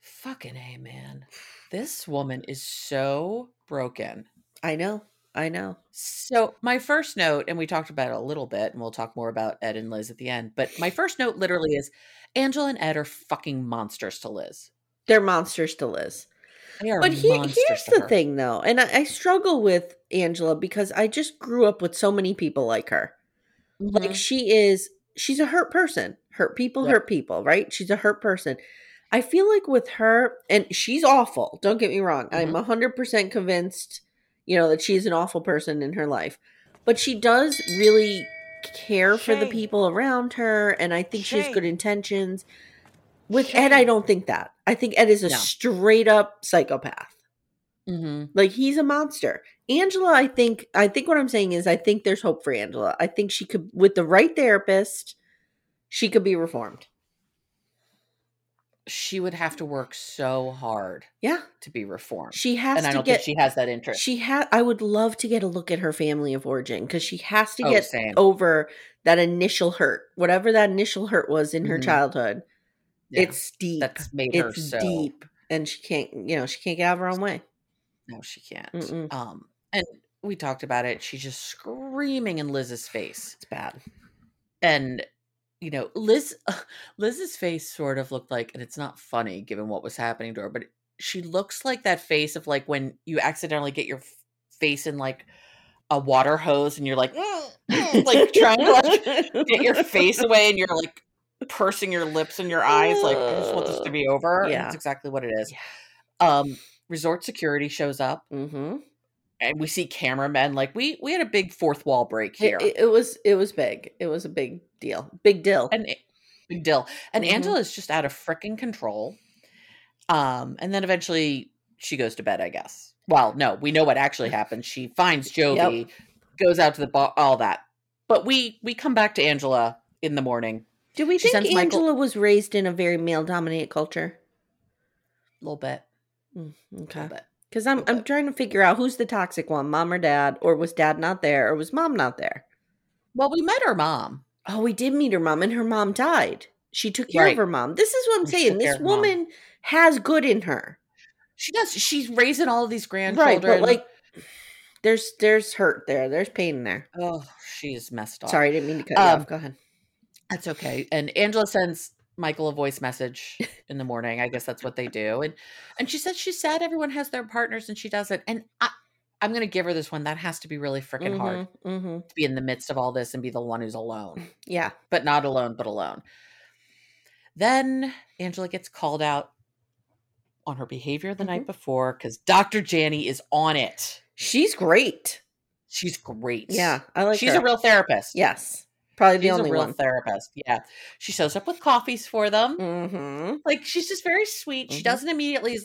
Fucking A, man. This woman is so broken. I know. I know. So my first note, and we talked about it a little bit, and we'll talk more about Ed and Liz at the end, but my first note literally is Angela and Ed are fucking monsters to Liz. They're monsters to Liz. They are but he, here's the her. thing, though, and I, I struggle with Angela because I just grew up with so many people like her. Mm-hmm. Like she is, she's a hurt person. Hurt people, yep. hurt people, right? She's a hurt person. I feel like with her, and she's awful. Don't get me wrong. Mm-hmm. I'm one hundred percent convinced, you know, that she's an awful person in her life. But she does really care Shame. for the people around her, and I think Shame. she has good intentions. With Shame. Ed, I don't think that. I think Ed is a no. straight up psychopath. Mm-hmm. Like he's a monster. Angela, I think, I think what I'm saying is I think there's hope for Angela. I think she could, with the right therapist, she could be reformed. She would have to work so hard yeah. to be reformed. She has and to I don't get, think she has that interest. She ha- I would love to get a look at her family of origin because she has to oh, get same. over that initial hurt. Whatever that initial hurt was in mm-hmm. her childhood. Yeah, it's deep. That's made her it's so deep, and she can't. You know, she can't get out of her own way. No, she can't. Mm-mm. Um, and we talked about it. She's just screaming in Liz's face. It's bad. And you know, Liz, Liz's face sort of looked like, and it's not funny given what was happening to her, but she looks like that face of like when you accidentally get your face in like a water hose, and you're like, mm, mm, like trying to like get your face away, and you're like. Pursing your lips and your eyes like I just want this to be over. Yeah, that's exactly what it is. Yeah. Um, resort security shows up, mm-hmm. and we see cameramen. Like we we had a big fourth wall break here. It, it was it was big. It was a big deal. Big deal. And big deal. And mm-hmm. Angela is just out of freaking control. Um, and then eventually she goes to bed. I guess. Well, no, we know what actually happened. She finds Jovi, yep. goes out to the bar, all that. But we we come back to Angela in the morning. Do we she think Angela Michael- was raised in a very male-dominated culture? A little bit. Mm, okay. Because I'm I'm bit. trying to figure out who's the toxic one, mom or dad, or was dad not there, or was mom not there? Well, we met her mom. Oh, we did meet her mom, and her mom died. She took care right. of her mom. This is what I'm she saying. This woman mom. has good in her. She does. She's raising all of these grandchildren. Right, but like, there's, there's hurt there. There's pain there. Oh, she's messed up. Sorry, I didn't mean to cut um, you off. Go ahead. That's okay. And Angela sends Michael a voice message in the morning. I guess that's what they do. And and she said she's sad everyone has their partners and she doesn't. And I, I'm going to give her this one. That has to be really freaking mm-hmm, hard mm-hmm. to be in the midst of all this and be the one who's alone. Yeah. But not alone, but alone. Then Angela gets called out on her behavior the mm-hmm. night before because Doctor Janney is on it. She's great. She's great. Yeah. I like She's her. a real therapist. Yes. Probably the she's only a real one therapist. Yeah. She shows up with coffees for them. Mm-hmm. Like she's just very sweet. Mm-hmm. She doesn't immediately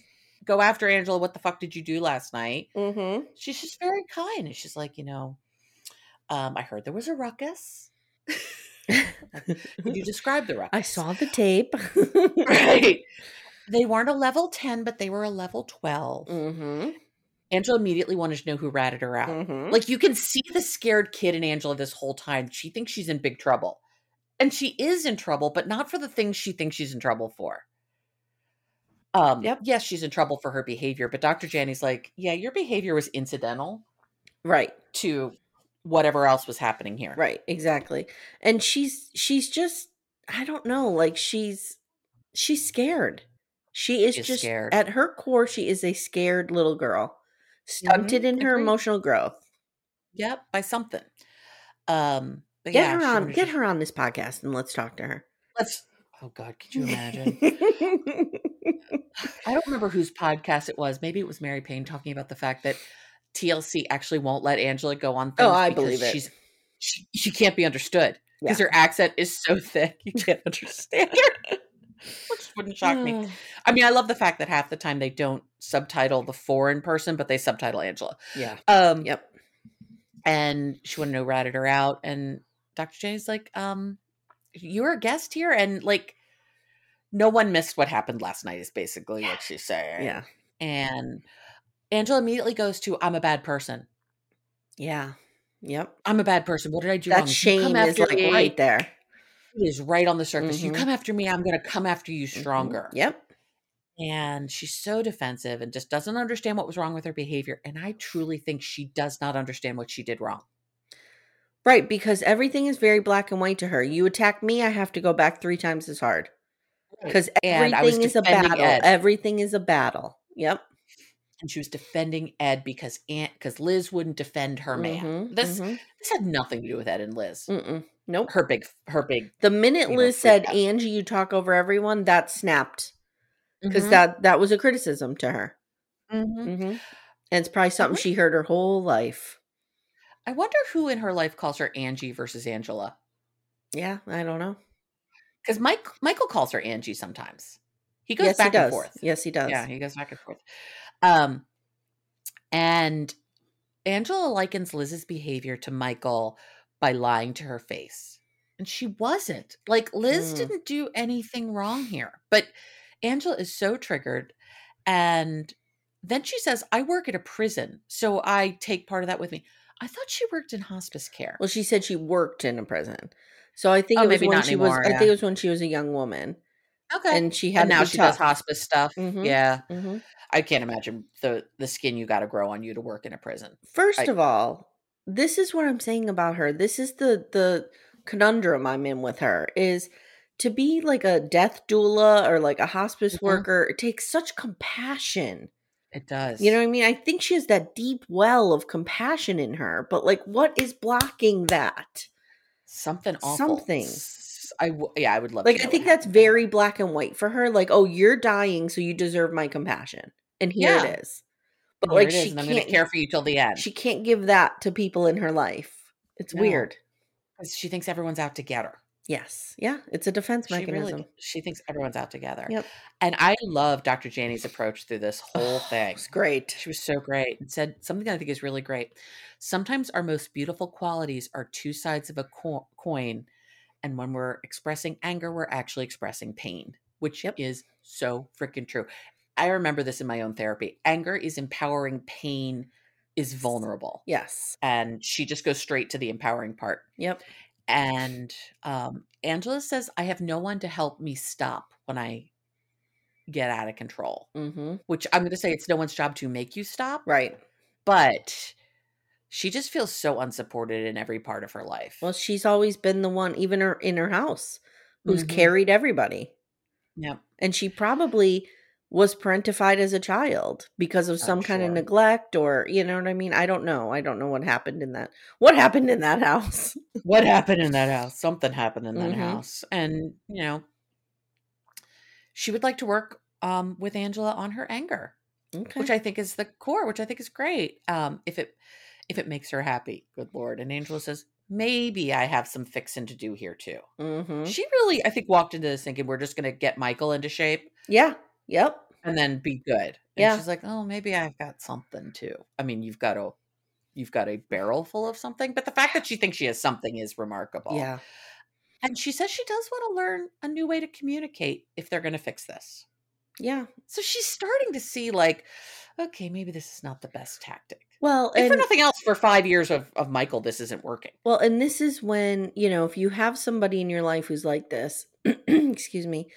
go after Angela. What the fuck did you do last night? Mm-hmm. She's just very kind. And she's like, you know, um, I heard there was a ruckus. Could you describe the ruckus? I saw the tape. Right. They weren't a level ten, but they were a level twelve. Mm-hmm. Angela immediately wanted to know who ratted her out. Mm-hmm. Like you can see the scared kid in Angela this whole time. She thinks she's in big trouble. And she is in trouble, but not for the things she thinks she's in trouble for. Um, yep. Yes, she's in trouble for her behavior, but Doctor Janney's like, yeah, your behavior was incidental. Right. To whatever else was happening here. Right, exactly. And she's she's just, I don't know, like she's she's scared. She is, is just, scared. At her core, she is a scared little girl. Stunted mm-hmm. in her Agreed. emotional growth. Yep, by something. Um, but get yeah, her on. Get to... her on this podcast, and let's talk to her. Let's. Oh God, could you imagine? I don't remember whose podcast it was. Maybe it was Mary Payne talking about the fact that T L C actually won't let Angela go on things. Oh, I believe it. She's she, she can't be understood because yeah. her accent is so thick you can't understand her. Which wouldn't shock me. I mean, I love the fact that half the time they don't subtitle the foreign person, but they subtitle Angela. Yeah. Um, yep. and she wanted to know ratted her out. And Doctor J's like, um, you're a guest here. And like, no one missed what happened last night is basically yeah. what she's saying. Yeah. And Angela immediately goes to, I'm a bad person. Yeah. Yep. I'm a bad person. What did I do that wrong? That shame is like me. Right there. It is right on the surface. Mm-hmm. You come after me, I'm going to come after you stronger. Mm-hmm. Yep. And she's so defensive and just doesn't understand what was wrong with her behavior. And I truly think she does not understand what she did wrong. Right. Because everything is very black and white to her. You attack me, I have to go back three times as hard. Because everything is a battle. Ed. Everything is a battle. Yep. And she was defending Ed because Aunt, because Liz wouldn't defend her man. Mm-hmm, this mm-hmm. this had nothing to do with Ed and Liz. Mm-mm. Nope. Her big, her big. The minute Liz know, said, Angie, you talk over everyone, that snapped. Because mm-hmm. that, that was a criticism to her. Mm-hmm. Mm-hmm. And it's probably something mm-hmm. she heard her whole life. I wonder who in her life calls her Angie versus Angela. Yeah, I don't know. Because Mike Michael calls her Angie sometimes. He goes yes, back he and forth. Yes, he does. Yeah, he goes back and forth. Um, and Angela likens Liz's behavior to Michael by lying to her face. And she wasn't. Like, Liz mm. didn't do anything wrong here. But Angela is so triggered. And then she says, I work at a prison, so I take part of that with me. I thought she worked in hospice care. Well, she said she worked in a prison. So I think oh, it was when she anymore, was yeah. I think it was when she was a young woman. Okay. And she had and now she tough. does hospice stuff. Mm-hmm. Yeah. Mm-hmm. I can't imagine the, the skin you got to grow on you to work in a prison. First I, of all, this is what I'm saying about her. This is the the conundrum I'm in with her is to be like a death doula or like a hospice mm-hmm. worker. It takes such compassion. It does. You know what I mean? I think she has that deep well of compassion in her, but like what is blocking that? Something awful. Something. I w- yeah, I would love like, to. Like, I think that's very black and white for her. Like, oh, you're dying, so you deserve my compassion. And here yeah. it is. But like, she can't I'm gonna care for you till the end. She can't give that to people in her life. It's no. weird. Because she thinks everyone's out to get her. Yes. Yeah. It's a defense she mechanism. Really, she thinks everyone's out together. Yep. And I love Doctor Janney's approach through this whole oh, thing. It's great. She was so great. And said something that I think is really great. Sometimes our most beautiful qualities are two sides of a co- coin. And when we're expressing anger, we're actually expressing pain, which yep. is so freaking true. I remember this in my own therapy. Anger is empowering, pain is vulnerable. Yes. And she just goes straight to the empowering part. Yep. And um, Angela says, I have no one to help me stop when I get out of control, mm-hmm. which I'm going to say it's no one's job to make you stop. Right. But she just feels so unsupported in every part of her life. Well, she's always been the one, even her, in her house, who's mm-hmm. carried everybody. Yeah. And she probably was parentified as a child because of some Not kind sure. of neglect or, you know what I mean? I don't know. I don't know what happened in that. What happened in that house? What happened in that house? Something happened in that mm-hmm. house. And, you know, she would like to work um, with Angela on her anger, okay. which I think is the core, which I think is great. Um, if it, if it makes her happy, good Lord. And Angela says, maybe I have some fixing to do here too. Mm-hmm. She really, I think, walked into this thinking we're just going to get Michael into shape. Yeah. Yep. And then be good. And yeah. she's like, oh, maybe I've got something too. I mean, you've got a, you've got a barrel full of something, but the fact that she thinks she has something is remarkable. Yeah. And she says she does want to learn a new way to communicate if they're going to fix this. Yeah. So she's starting to see like, okay, maybe this is not the best tactic. Well, and if for nothing else, for five years of, of Michael, this isn't working. Well, and this is when, you know, if you have somebody in your life who's like this, excuse me,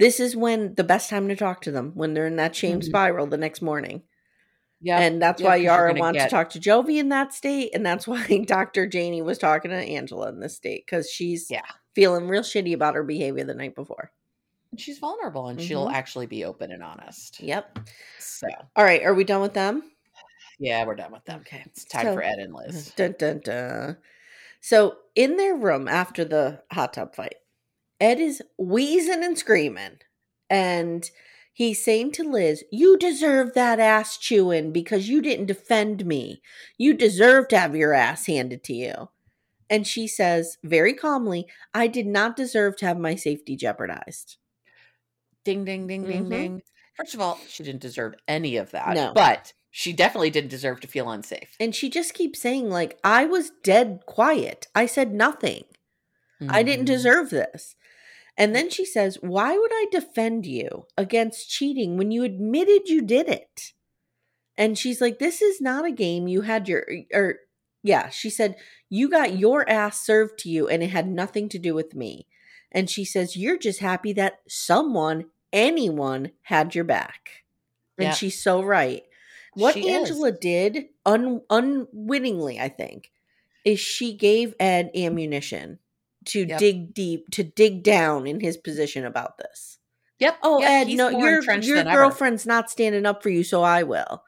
this is when the best time to talk to them, when they're in that shame mm-hmm. spiral the next morning. Yeah. And that's yep, why Yara wants get... to talk to Jovi in that state. And that's why Doctor Janney was talking to Angela in this state, because she's yeah. feeling real shitty about her behavior the night before. She's vulnerable and mm-hmm. she'll actually be open and honest. Yep. So, all right. Are we done with them? Yeah, we're done with them. Okay. It's time so, for Ed and Liz. Dun, dun, dun. So in their room after the hot tub fight, Ed is wheezing and screaming, and he's saying to Liz, you deserve that ass chewing because you didn't defend me. You deserve to have your ass handed to you. And she says very calmly, I did not deserve to have my safety jeopardized. Ding, ding, ding, mm-hmm. ding, ding. First of all, she didn't deserve any of that. No. But she definitely didn't deserve to feel unsafe. And she just keeps saying, like, I was dead quiet. I said nothing. Mm-hmm. I didn't deserve this. And then she says, why would I defend you against cheating when you admitted you did it? And she's like, this is not a game. You had your, or yeah, she said, you got your ass served to you and it had nothing to do with me. And she says, you're just happy that someone, anyone had your back. And yeah. she's so right. What she Angela is. did un- unwittingly, I think, is she gave Ed ammunition to yep. dig deep, to dig down in his position about this. Yep. Oh, yep. Ed, he's no, your, your girlfriend's ever. not standing up for you, so I will.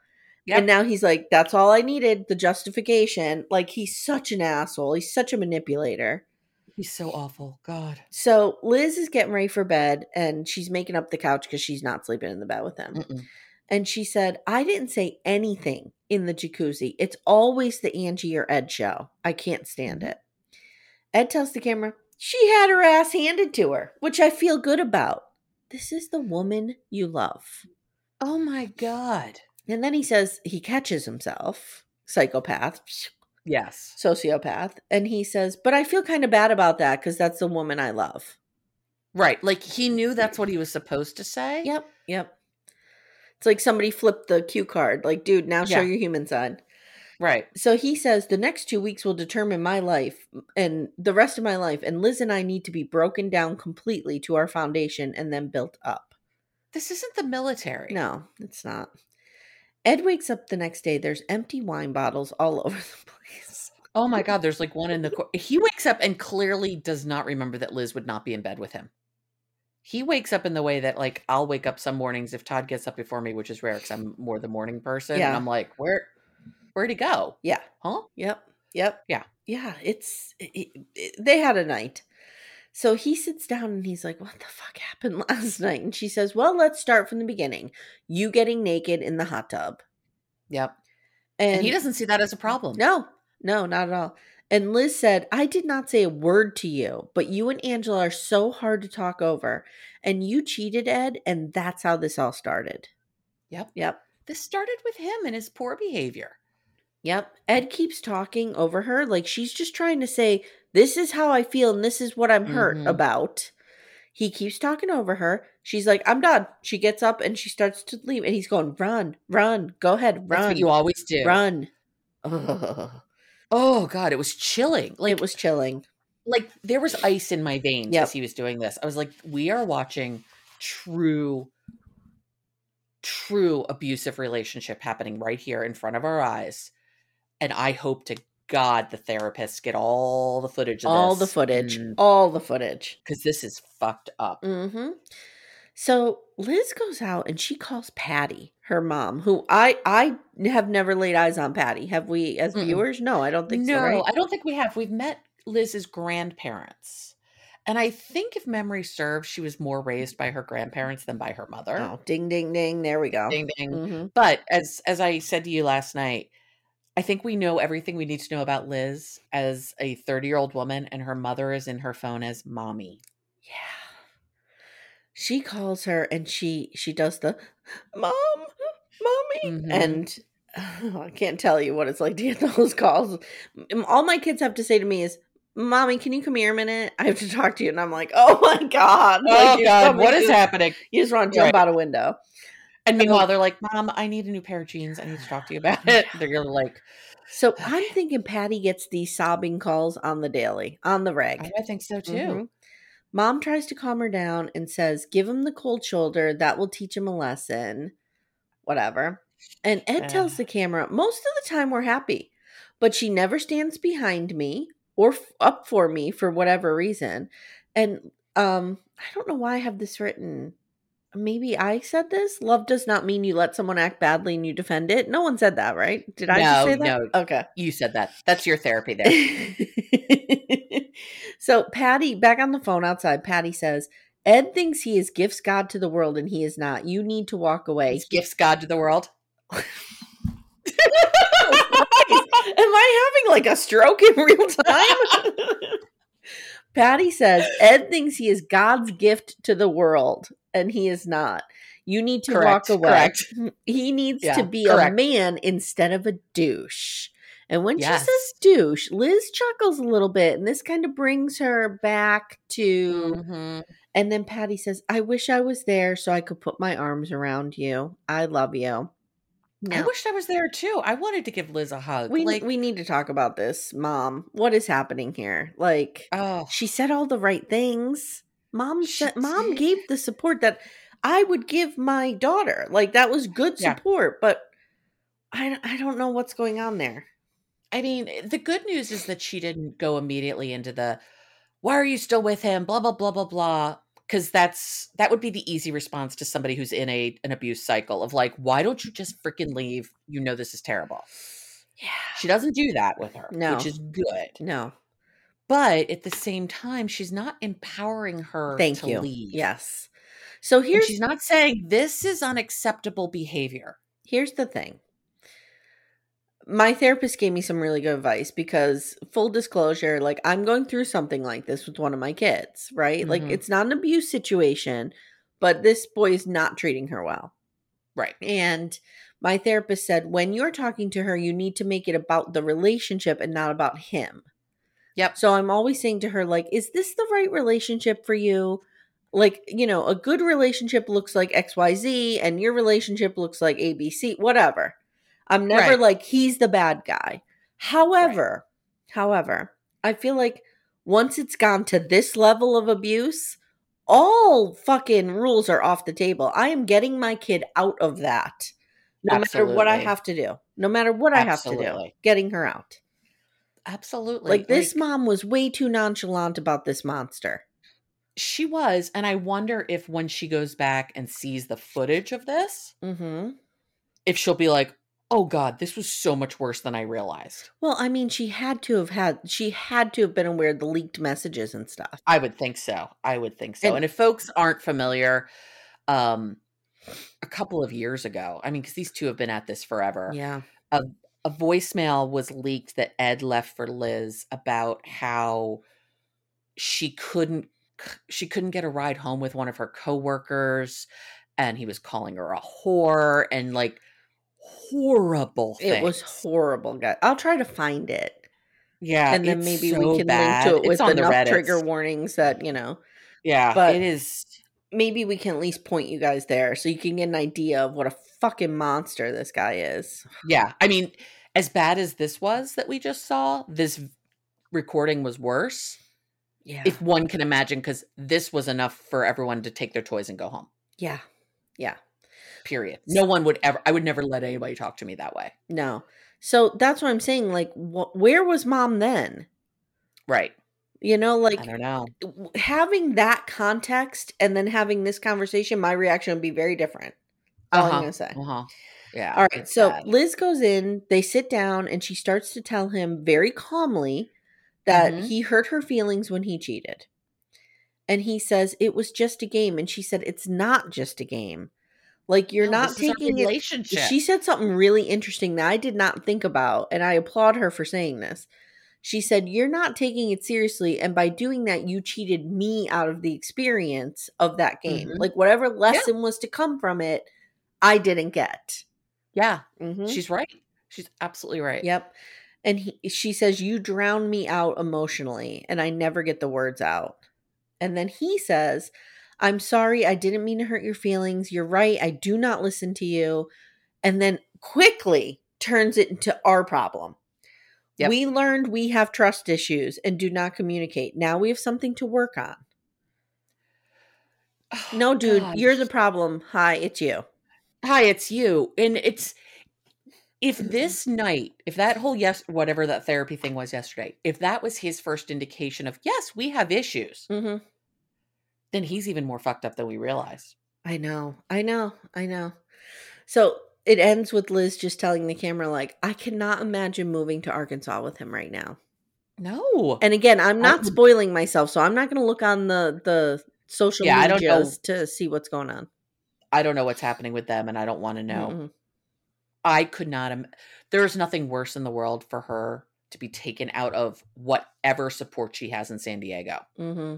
Yep. And now he's like, that's all I needed, the justification. Like, he's such an asshole. He's such a manipulator. He's so awful. God. So Liz is getting ready for bed, and she's making up the couch because she's not sleeping in the bed with him. Mm-mm. And she said, I didn't say anything in the jacuzzi. It's always the Angie or Ed show. I can't stand it. Ed tells the camera, she had her ass handed to her, which I feel good about. This is the woman you love. Oh, my God. And then he says, he catches himself. Psychopath. Yes. Sociopath. And he says, but I feel kind of bad about that because that's the woman I love. Right. Like, he knew that's what he was supposed to say. Yep. Yep. It's like somebody flipped the cue card. Like, dude, now show yeah. your human side. Right. So he says, the next two weeks will determine my life and the rest of my life. And Liz and I need to be broken down completely to our foundation and then built up. This isn't the military. No, it's not. Ed wakes up the next day. There's empty wine bottles all over the place. Oh, my God. There's like one in the corner. He wakes up and clearly does not remember that Liz would not be in bed with him. He wakes up in the way that, like, I'll wake up some mornings if Todd gets up before me, which is rare because I'm more the morning person. Yeah. And I'm like, where, where'd he go? Yeah. Huh? Yep. Yep. Yeah. Yeah. It's, it, it, they had a night. So he sits down and he's like, what the fuck happened last night? And she says, well, let's start from the beginning. You getting naked in the hot tub. Yep. And, and he doesn't see that as a problem. No, no, not at all. And Liz said, I did not say a word to you, but you and Angela are so hard to talk over. And you cheated, Ed, and that's how this all started. Yep. Yep. This started with him and his poor behavior. Yep. Ed keeps talking over her like she's just trying to say, this is how I feel and this is what I'm hurt mm-hmm. about. He keeps talking over her. She's like, I'm done. She gets up and she starts to leave. And he's going, run, run, go ahead, run. That's what you always do. Run. Ugh. Oh, God, it was chilling. Like, it was chilling. Like, there was ice in my veins yep. as he was doing this. I was like, we are watching true, true abusive relationship happening right here in front of our eyes. And I hope to God the therapists get all the footage of all this. All the footage. Mm. All the footage. Because this is fucked up. Mm-hmm. So Liz goes out and she calls Patty, her mom, who I, I have never laid eyes on Patty. Have we as Mm-mm. viewers? No, I don't think no, so. No, right? I don't think we have. We've met Liz's grandparents. And I think if memory serves, she was more raised by her grandparents than by her mother. Oh, ding, ding, ding. There we go. Ding, ding. Mm-hmm. But as as I said to you last night, I think we know everything we need to know about Liz as a thirty-year-old woman, and her mother is in her phone as mommy. Yeah. She calls her and she she does the mom, mommy, mm-hmm. and oh, I can't tell you what it's like to get those calls. All my kids have to say to me is, "Mommy, can you come here a minute? I have to talk to you." And I'm like, "Oh my God, oh like, God, what is you, happening?" You just want to jump right out a window. And meanwhile, they're like, "Mom, I need a new pair of jeans. I need to talk to you about it." They're really like, so okay. I'm thinking Patty gets these sobbing calls on the daily, on the reg. I think so too. Mm-hmm. Mom tries to calm her down and says, give him the cold shoulder. That will teach him a lesson. Whatever. And Ed uh. tells the camera, most of the time we're happy, but she never stands behind me or f- up for me for whatever reason. And um, I don't know why I have this written. Maybe I said this. Love does not mean you let someone act badly and you defend it. No one said that, right? Did I no, just say that? No, okay. You said that. That's your therapy there. So Patty, back on the phone outside, Patty says, Ed thinks he is gifts God to the world and he is not. You need to walk away. He's gifts God to the world? Am I having like a stroke in real time? Patty says, Ed thinks he is God's gift to the world. And he is not. You need to correct, walk away. Correct. He needs yeah, to be correct. a man instead of a douche. And when yes. she says douche, Liz chuckles a little bit. And this kind of brings her back to... Mm-hmm. And then Patty says, I wish I was there so I could put my arms around you. I love you. Now, I wished I was there too. I wanted to give Liz a hug. We, like, we need to talk about this, Mom. What is happening here? Like, oh. she said all the right things. Mom said, Mom gave the support that I would give my daughter. Like, that was good support, yeah. but I, I don't know what's going on there. I mean, the good news is that she didn't go immediately into the, why are you still with him? Blah, blah, blah, blah, blah. Because that's that would be the easy response to somebody who's in a an abuse cycle of like, why don't you just freaking leave? You know this is terrible. Yeah, she doesn't do that with her, no. which is good. No, but at the same time, she's not empowering her Thank to you. leave. Yes. So here's and she's not saying this is unacceptable behavior. Here's the thing. My therapist gave me some really good advice because full disclosure, like I'm going through something like this with one of my kids, right? Mm-hmm. Like it's not an abuse situation, but this boy is not treating her well. Right. And my therapist said, when you're talking to her, you need to make it about the relationship and not about him. Yep. So I'm always saying to her, like, is this the right relationship for you? Like, you know, a good relationship looks like X Y Z and your relationship looks like A B C, whatever. I'm never right. like, he's the bad guy. However, right. however, I feel like once it's gone to this level of abuse, all fucking rules are off the table. I am getting my kid out of that. No Absolutely. matter what I have to do. No matter what Absolutely. I have to do. Getting her out. Absolutely. Like, like this mom was way too nonchalant about this monster. She was. And I wonder if when she goes back and sees the footage of this, mm-hmm. if she'll be like, oh God, this was so much worse than I realized. Well, I mean, she had to have had, she had to have been aware of the leaked messages and stuff. I would think so. I would think so. And, and if folks aren't familiar, um, a couple of years ago, I mean, because these two have been at this forever. Yeah. A, a voicemail was leaked that Ed left for Liz about how she couldn't, she couldn't get a ride home with one of her coworkers and he was calling her a whore and like, horrible things. It was horrible, guys. I'll try to find it. Yeah. And then maybe so we can bad. link to it with enough trigger warnings that, you know. Yeah. But it is. Maybe we can at least point you guys there so you can get an idea of what a fucking monster this guy is. Yeah. I mean, as bad as this was that we just saw, this recording was worse. Yeah. If one can imagine, because this was enough for everyone to take their toys and go home. Yeah. Yeah. Period. No one would ever, I would never let anybody talk to me that way. No. So that's what I'm saying. Like, wh- where was Mom then? Right. You know, like, I don't know. Having that context and then having this conversation, my reaction would be very different. All uh-huh. I'm going to say. Uh-huh. Yeah. All right. So bad. Liz goes in, they sit down, and she starts to tell him very calmly that mm-hmm. he hurt her feelings when he cheated. And he says, it was just a game. And she said, it's not just a game. Like, you're no, not taking a relationship. It. She said something really interesting that I did not think about, and I applaud her for saying this. She said, you're not taking it seriously, and by doing that, you cheated me out of the experience of that game. Mm-hmm. Like, whatever lesson yeah. was to come from it, I didn't get. Yeah. Mm-hmm. She's right. She's absolutely right. Yep. And he, she says, you drown me out emotionally, and I never get the words out. And then he says, I'm sorry, I didn't mean to hurt your feelings. You're right. I do not listen to you. And then quickly turns it into our problem. Yep. We learned we have trust issues and do not communicate. Now we have something to work on. Oh, no, dude, gosh. You're the problem. Hi, it's you. Hi, it's you. And it's, if this night, if that whole yes, whatever that therapy thing was yesterday, if that was his first indication of, yes, we have issues. Mm-hmm. Then he's even more fucked up than we realize. I know. I know. I know. So it ends with Liz just telling the camera, like, I cannot imagine moving to Arkansas with him right now. No. And again, I'm not I'm... spoiling myself, so I'm not going to look on the, the social yeah, medias to see what's going on. I don't know what's happening with them, and I don't want to know. Mm-hmm. I could not. Im- there is nothing worse in the world for her to be taken out of whatever support she has in San Diego. Mm-hmm.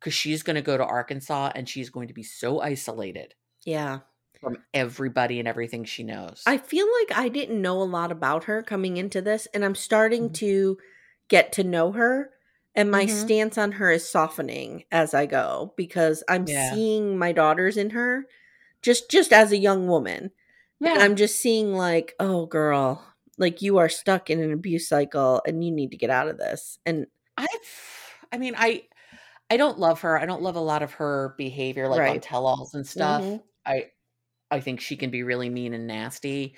Because she's going to go to Arkansas and she's going to be so isolated. Yeah. From everybody and everything she knows. I feel like I didn't know a lot about her coming into this, and I'm starting mm-hmm. to get to know her, and my mm-hmm. stance on her is softening as I go, because I'm yeah. seeing my daughters in her just just as a young woman. Yeah. And I'm just seeing like, oh girl, like you are stuck in an abuse cycle and you need to get out of this. And I I mean, I I don't love her. I don't love a lot of her behavior, like right. on tell-alls and stuff. Mm-hmm. I I think she can be really mean and nasty,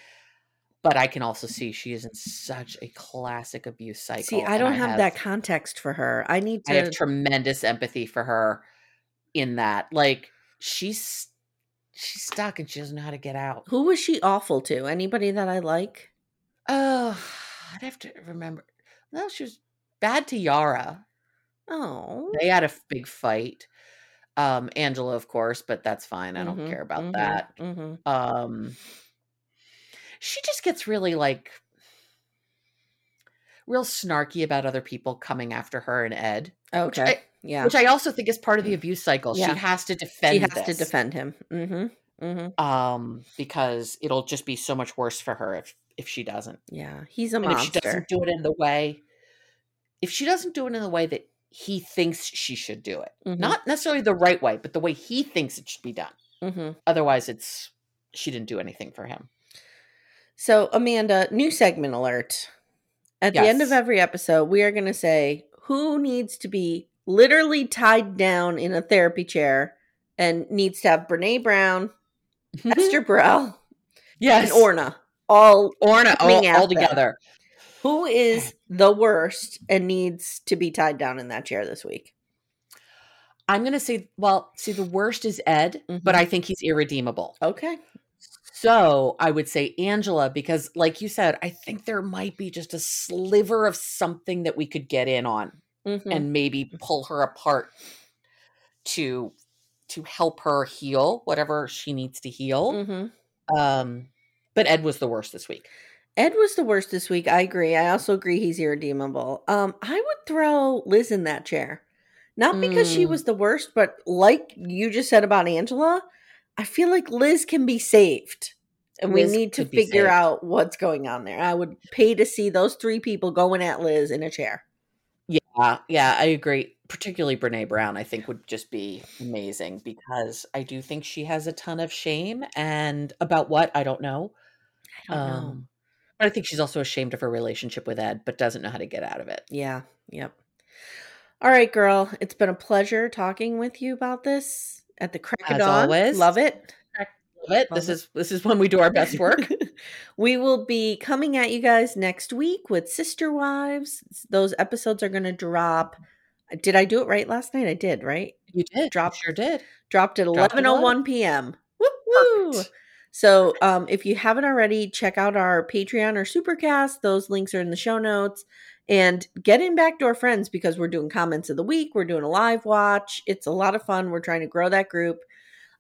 but I can also see she is in such a classic abuse cycle. See, I don't I have, have that context for her. I need to I have tremendous empathy for her in that. Like she's she's stuck and she doesn't know how to get out. Who was she awful to? Anybody that I like? Oh, I'd have to remember. No, she was bad to Yara. Oh. They had a big fight. Um, Angela, of course, but that's fine. I don't mm-hmm, care about mm-hmm, that. Mm-hmm. Um, she just gets really like real snarky about other people coming after her and Ed. Okay. Which I, yeah. Which I also think is part of the abuse cycle. Yeah. She has to defend She has this. to defend him. Mm-hmm, mm-hmm. Um, because it'll just be so much worse for her if, if she doesn't. Yeah. He's a and monster. If she doesn't do it in the way, if she doesn't do it in the way that he thinks she should do it. Mm-hmm. Not necessarily the right way, but the way he thinks it should be done. Mm-hmm. Otherwise, it's she didn't do anything for him. So, Amanda, new segment alert. At yes. the end of every episode, we are going to say who needs to be literally tied down in a therapy chair and needs to have Brené Brown, mm-hmm. Esther Perel, yes. and Orna. All, Orna, all, all together. Who is the worst and needs to be tied down in that chair this week? I'm going to say, well, see, the worst is Ed, mm-hmm. but I think he's irredeemable. Okay. So I would say Angela, because like you said, I think there might be just a sliver of something that we could get in on mm-hmm. and maybe pull her apart to, to help her heal whatever she needs to heal. Mm-hmm. Um, but Ed was the worst this week. Ed was the worst this week. I agree. I also agree he's irredeemable. Um, I would throw Liz in that chair. Not because mm. she was the worst, but like you just said about Angela, I feel like Liz can be saved. And Liz we need to figure out what's going on there. I would pay to see those three people going at Liz in a chair. Yeah, yeah, I agree. Particularly Brené Brown, I think, would just be amazing because I do think she has a ton of shame. And about what, I don't know. I don't um, know. But I think she's also ashamed of her relationship with Ed, but doesn't know how to get out of it. Yeah. Yep. All right, girl. It's been a pleasure talking with you about this at the crack of dawn. As always. Love it. Love it. Love this it. is this is when we do our best work. We will be coming at you guys next week with Sister Wives. Those episodes are going to drop. Did I do it right last night? I did, right? You did. Dropped, sure did. Dropped at eleven oh one p.m. Woo woo. So um, if you haven't already, check out our Patreon or Supercast. Those links are in the show notes. And get in Backdoor Friends because we're doing comments of the week. We're doing a live watch. It's a lot of fun. We're trying to grow that group.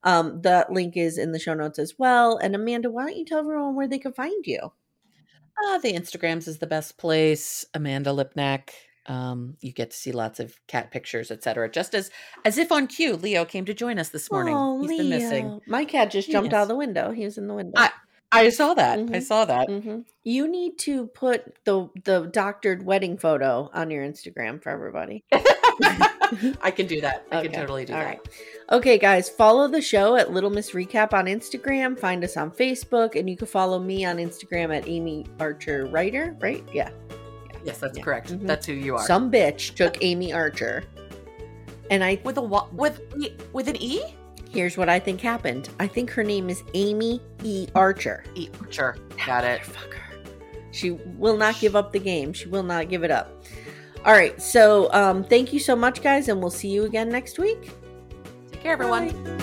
Um, the link is in the show notes as well. And Amanda, why don't you tell everyone where they can find you? Uh, the Instagrams is the best place. Amanda Lipnack. Um, you get to see lots of cat pictures, et cetera. Just as, as if on cue, Leo came to join us this morning. Oh, He's Leo. been missing. My cat just jumped yes. out of the window. He was in the window. I, I saw that. Mm-hmm. I saw that. Mm-hmm. You need to put the, the doctored wedding photo on your Instagram for everybody. I can do that. I okay. can totally do All that. Right. Okay, guys, follow the show at Little Miss Recap on Instagram. Find us on Facebook, and you can follow me on Instagram at Amy Archer Writer, right? Yeah. Yes, that's yeah. correct. Mm-hmm. That's who you are. Some bitch took Amy Archer, and I with a with with an E. Here's what I think happened. I think her name is Amy E. Archer. E. Archer, got it. Fucker. She will not give up the game. She will not give it up. All right. So, um, thank you so much, guys, and we'll see you again next week. Take care, everyone. Bye.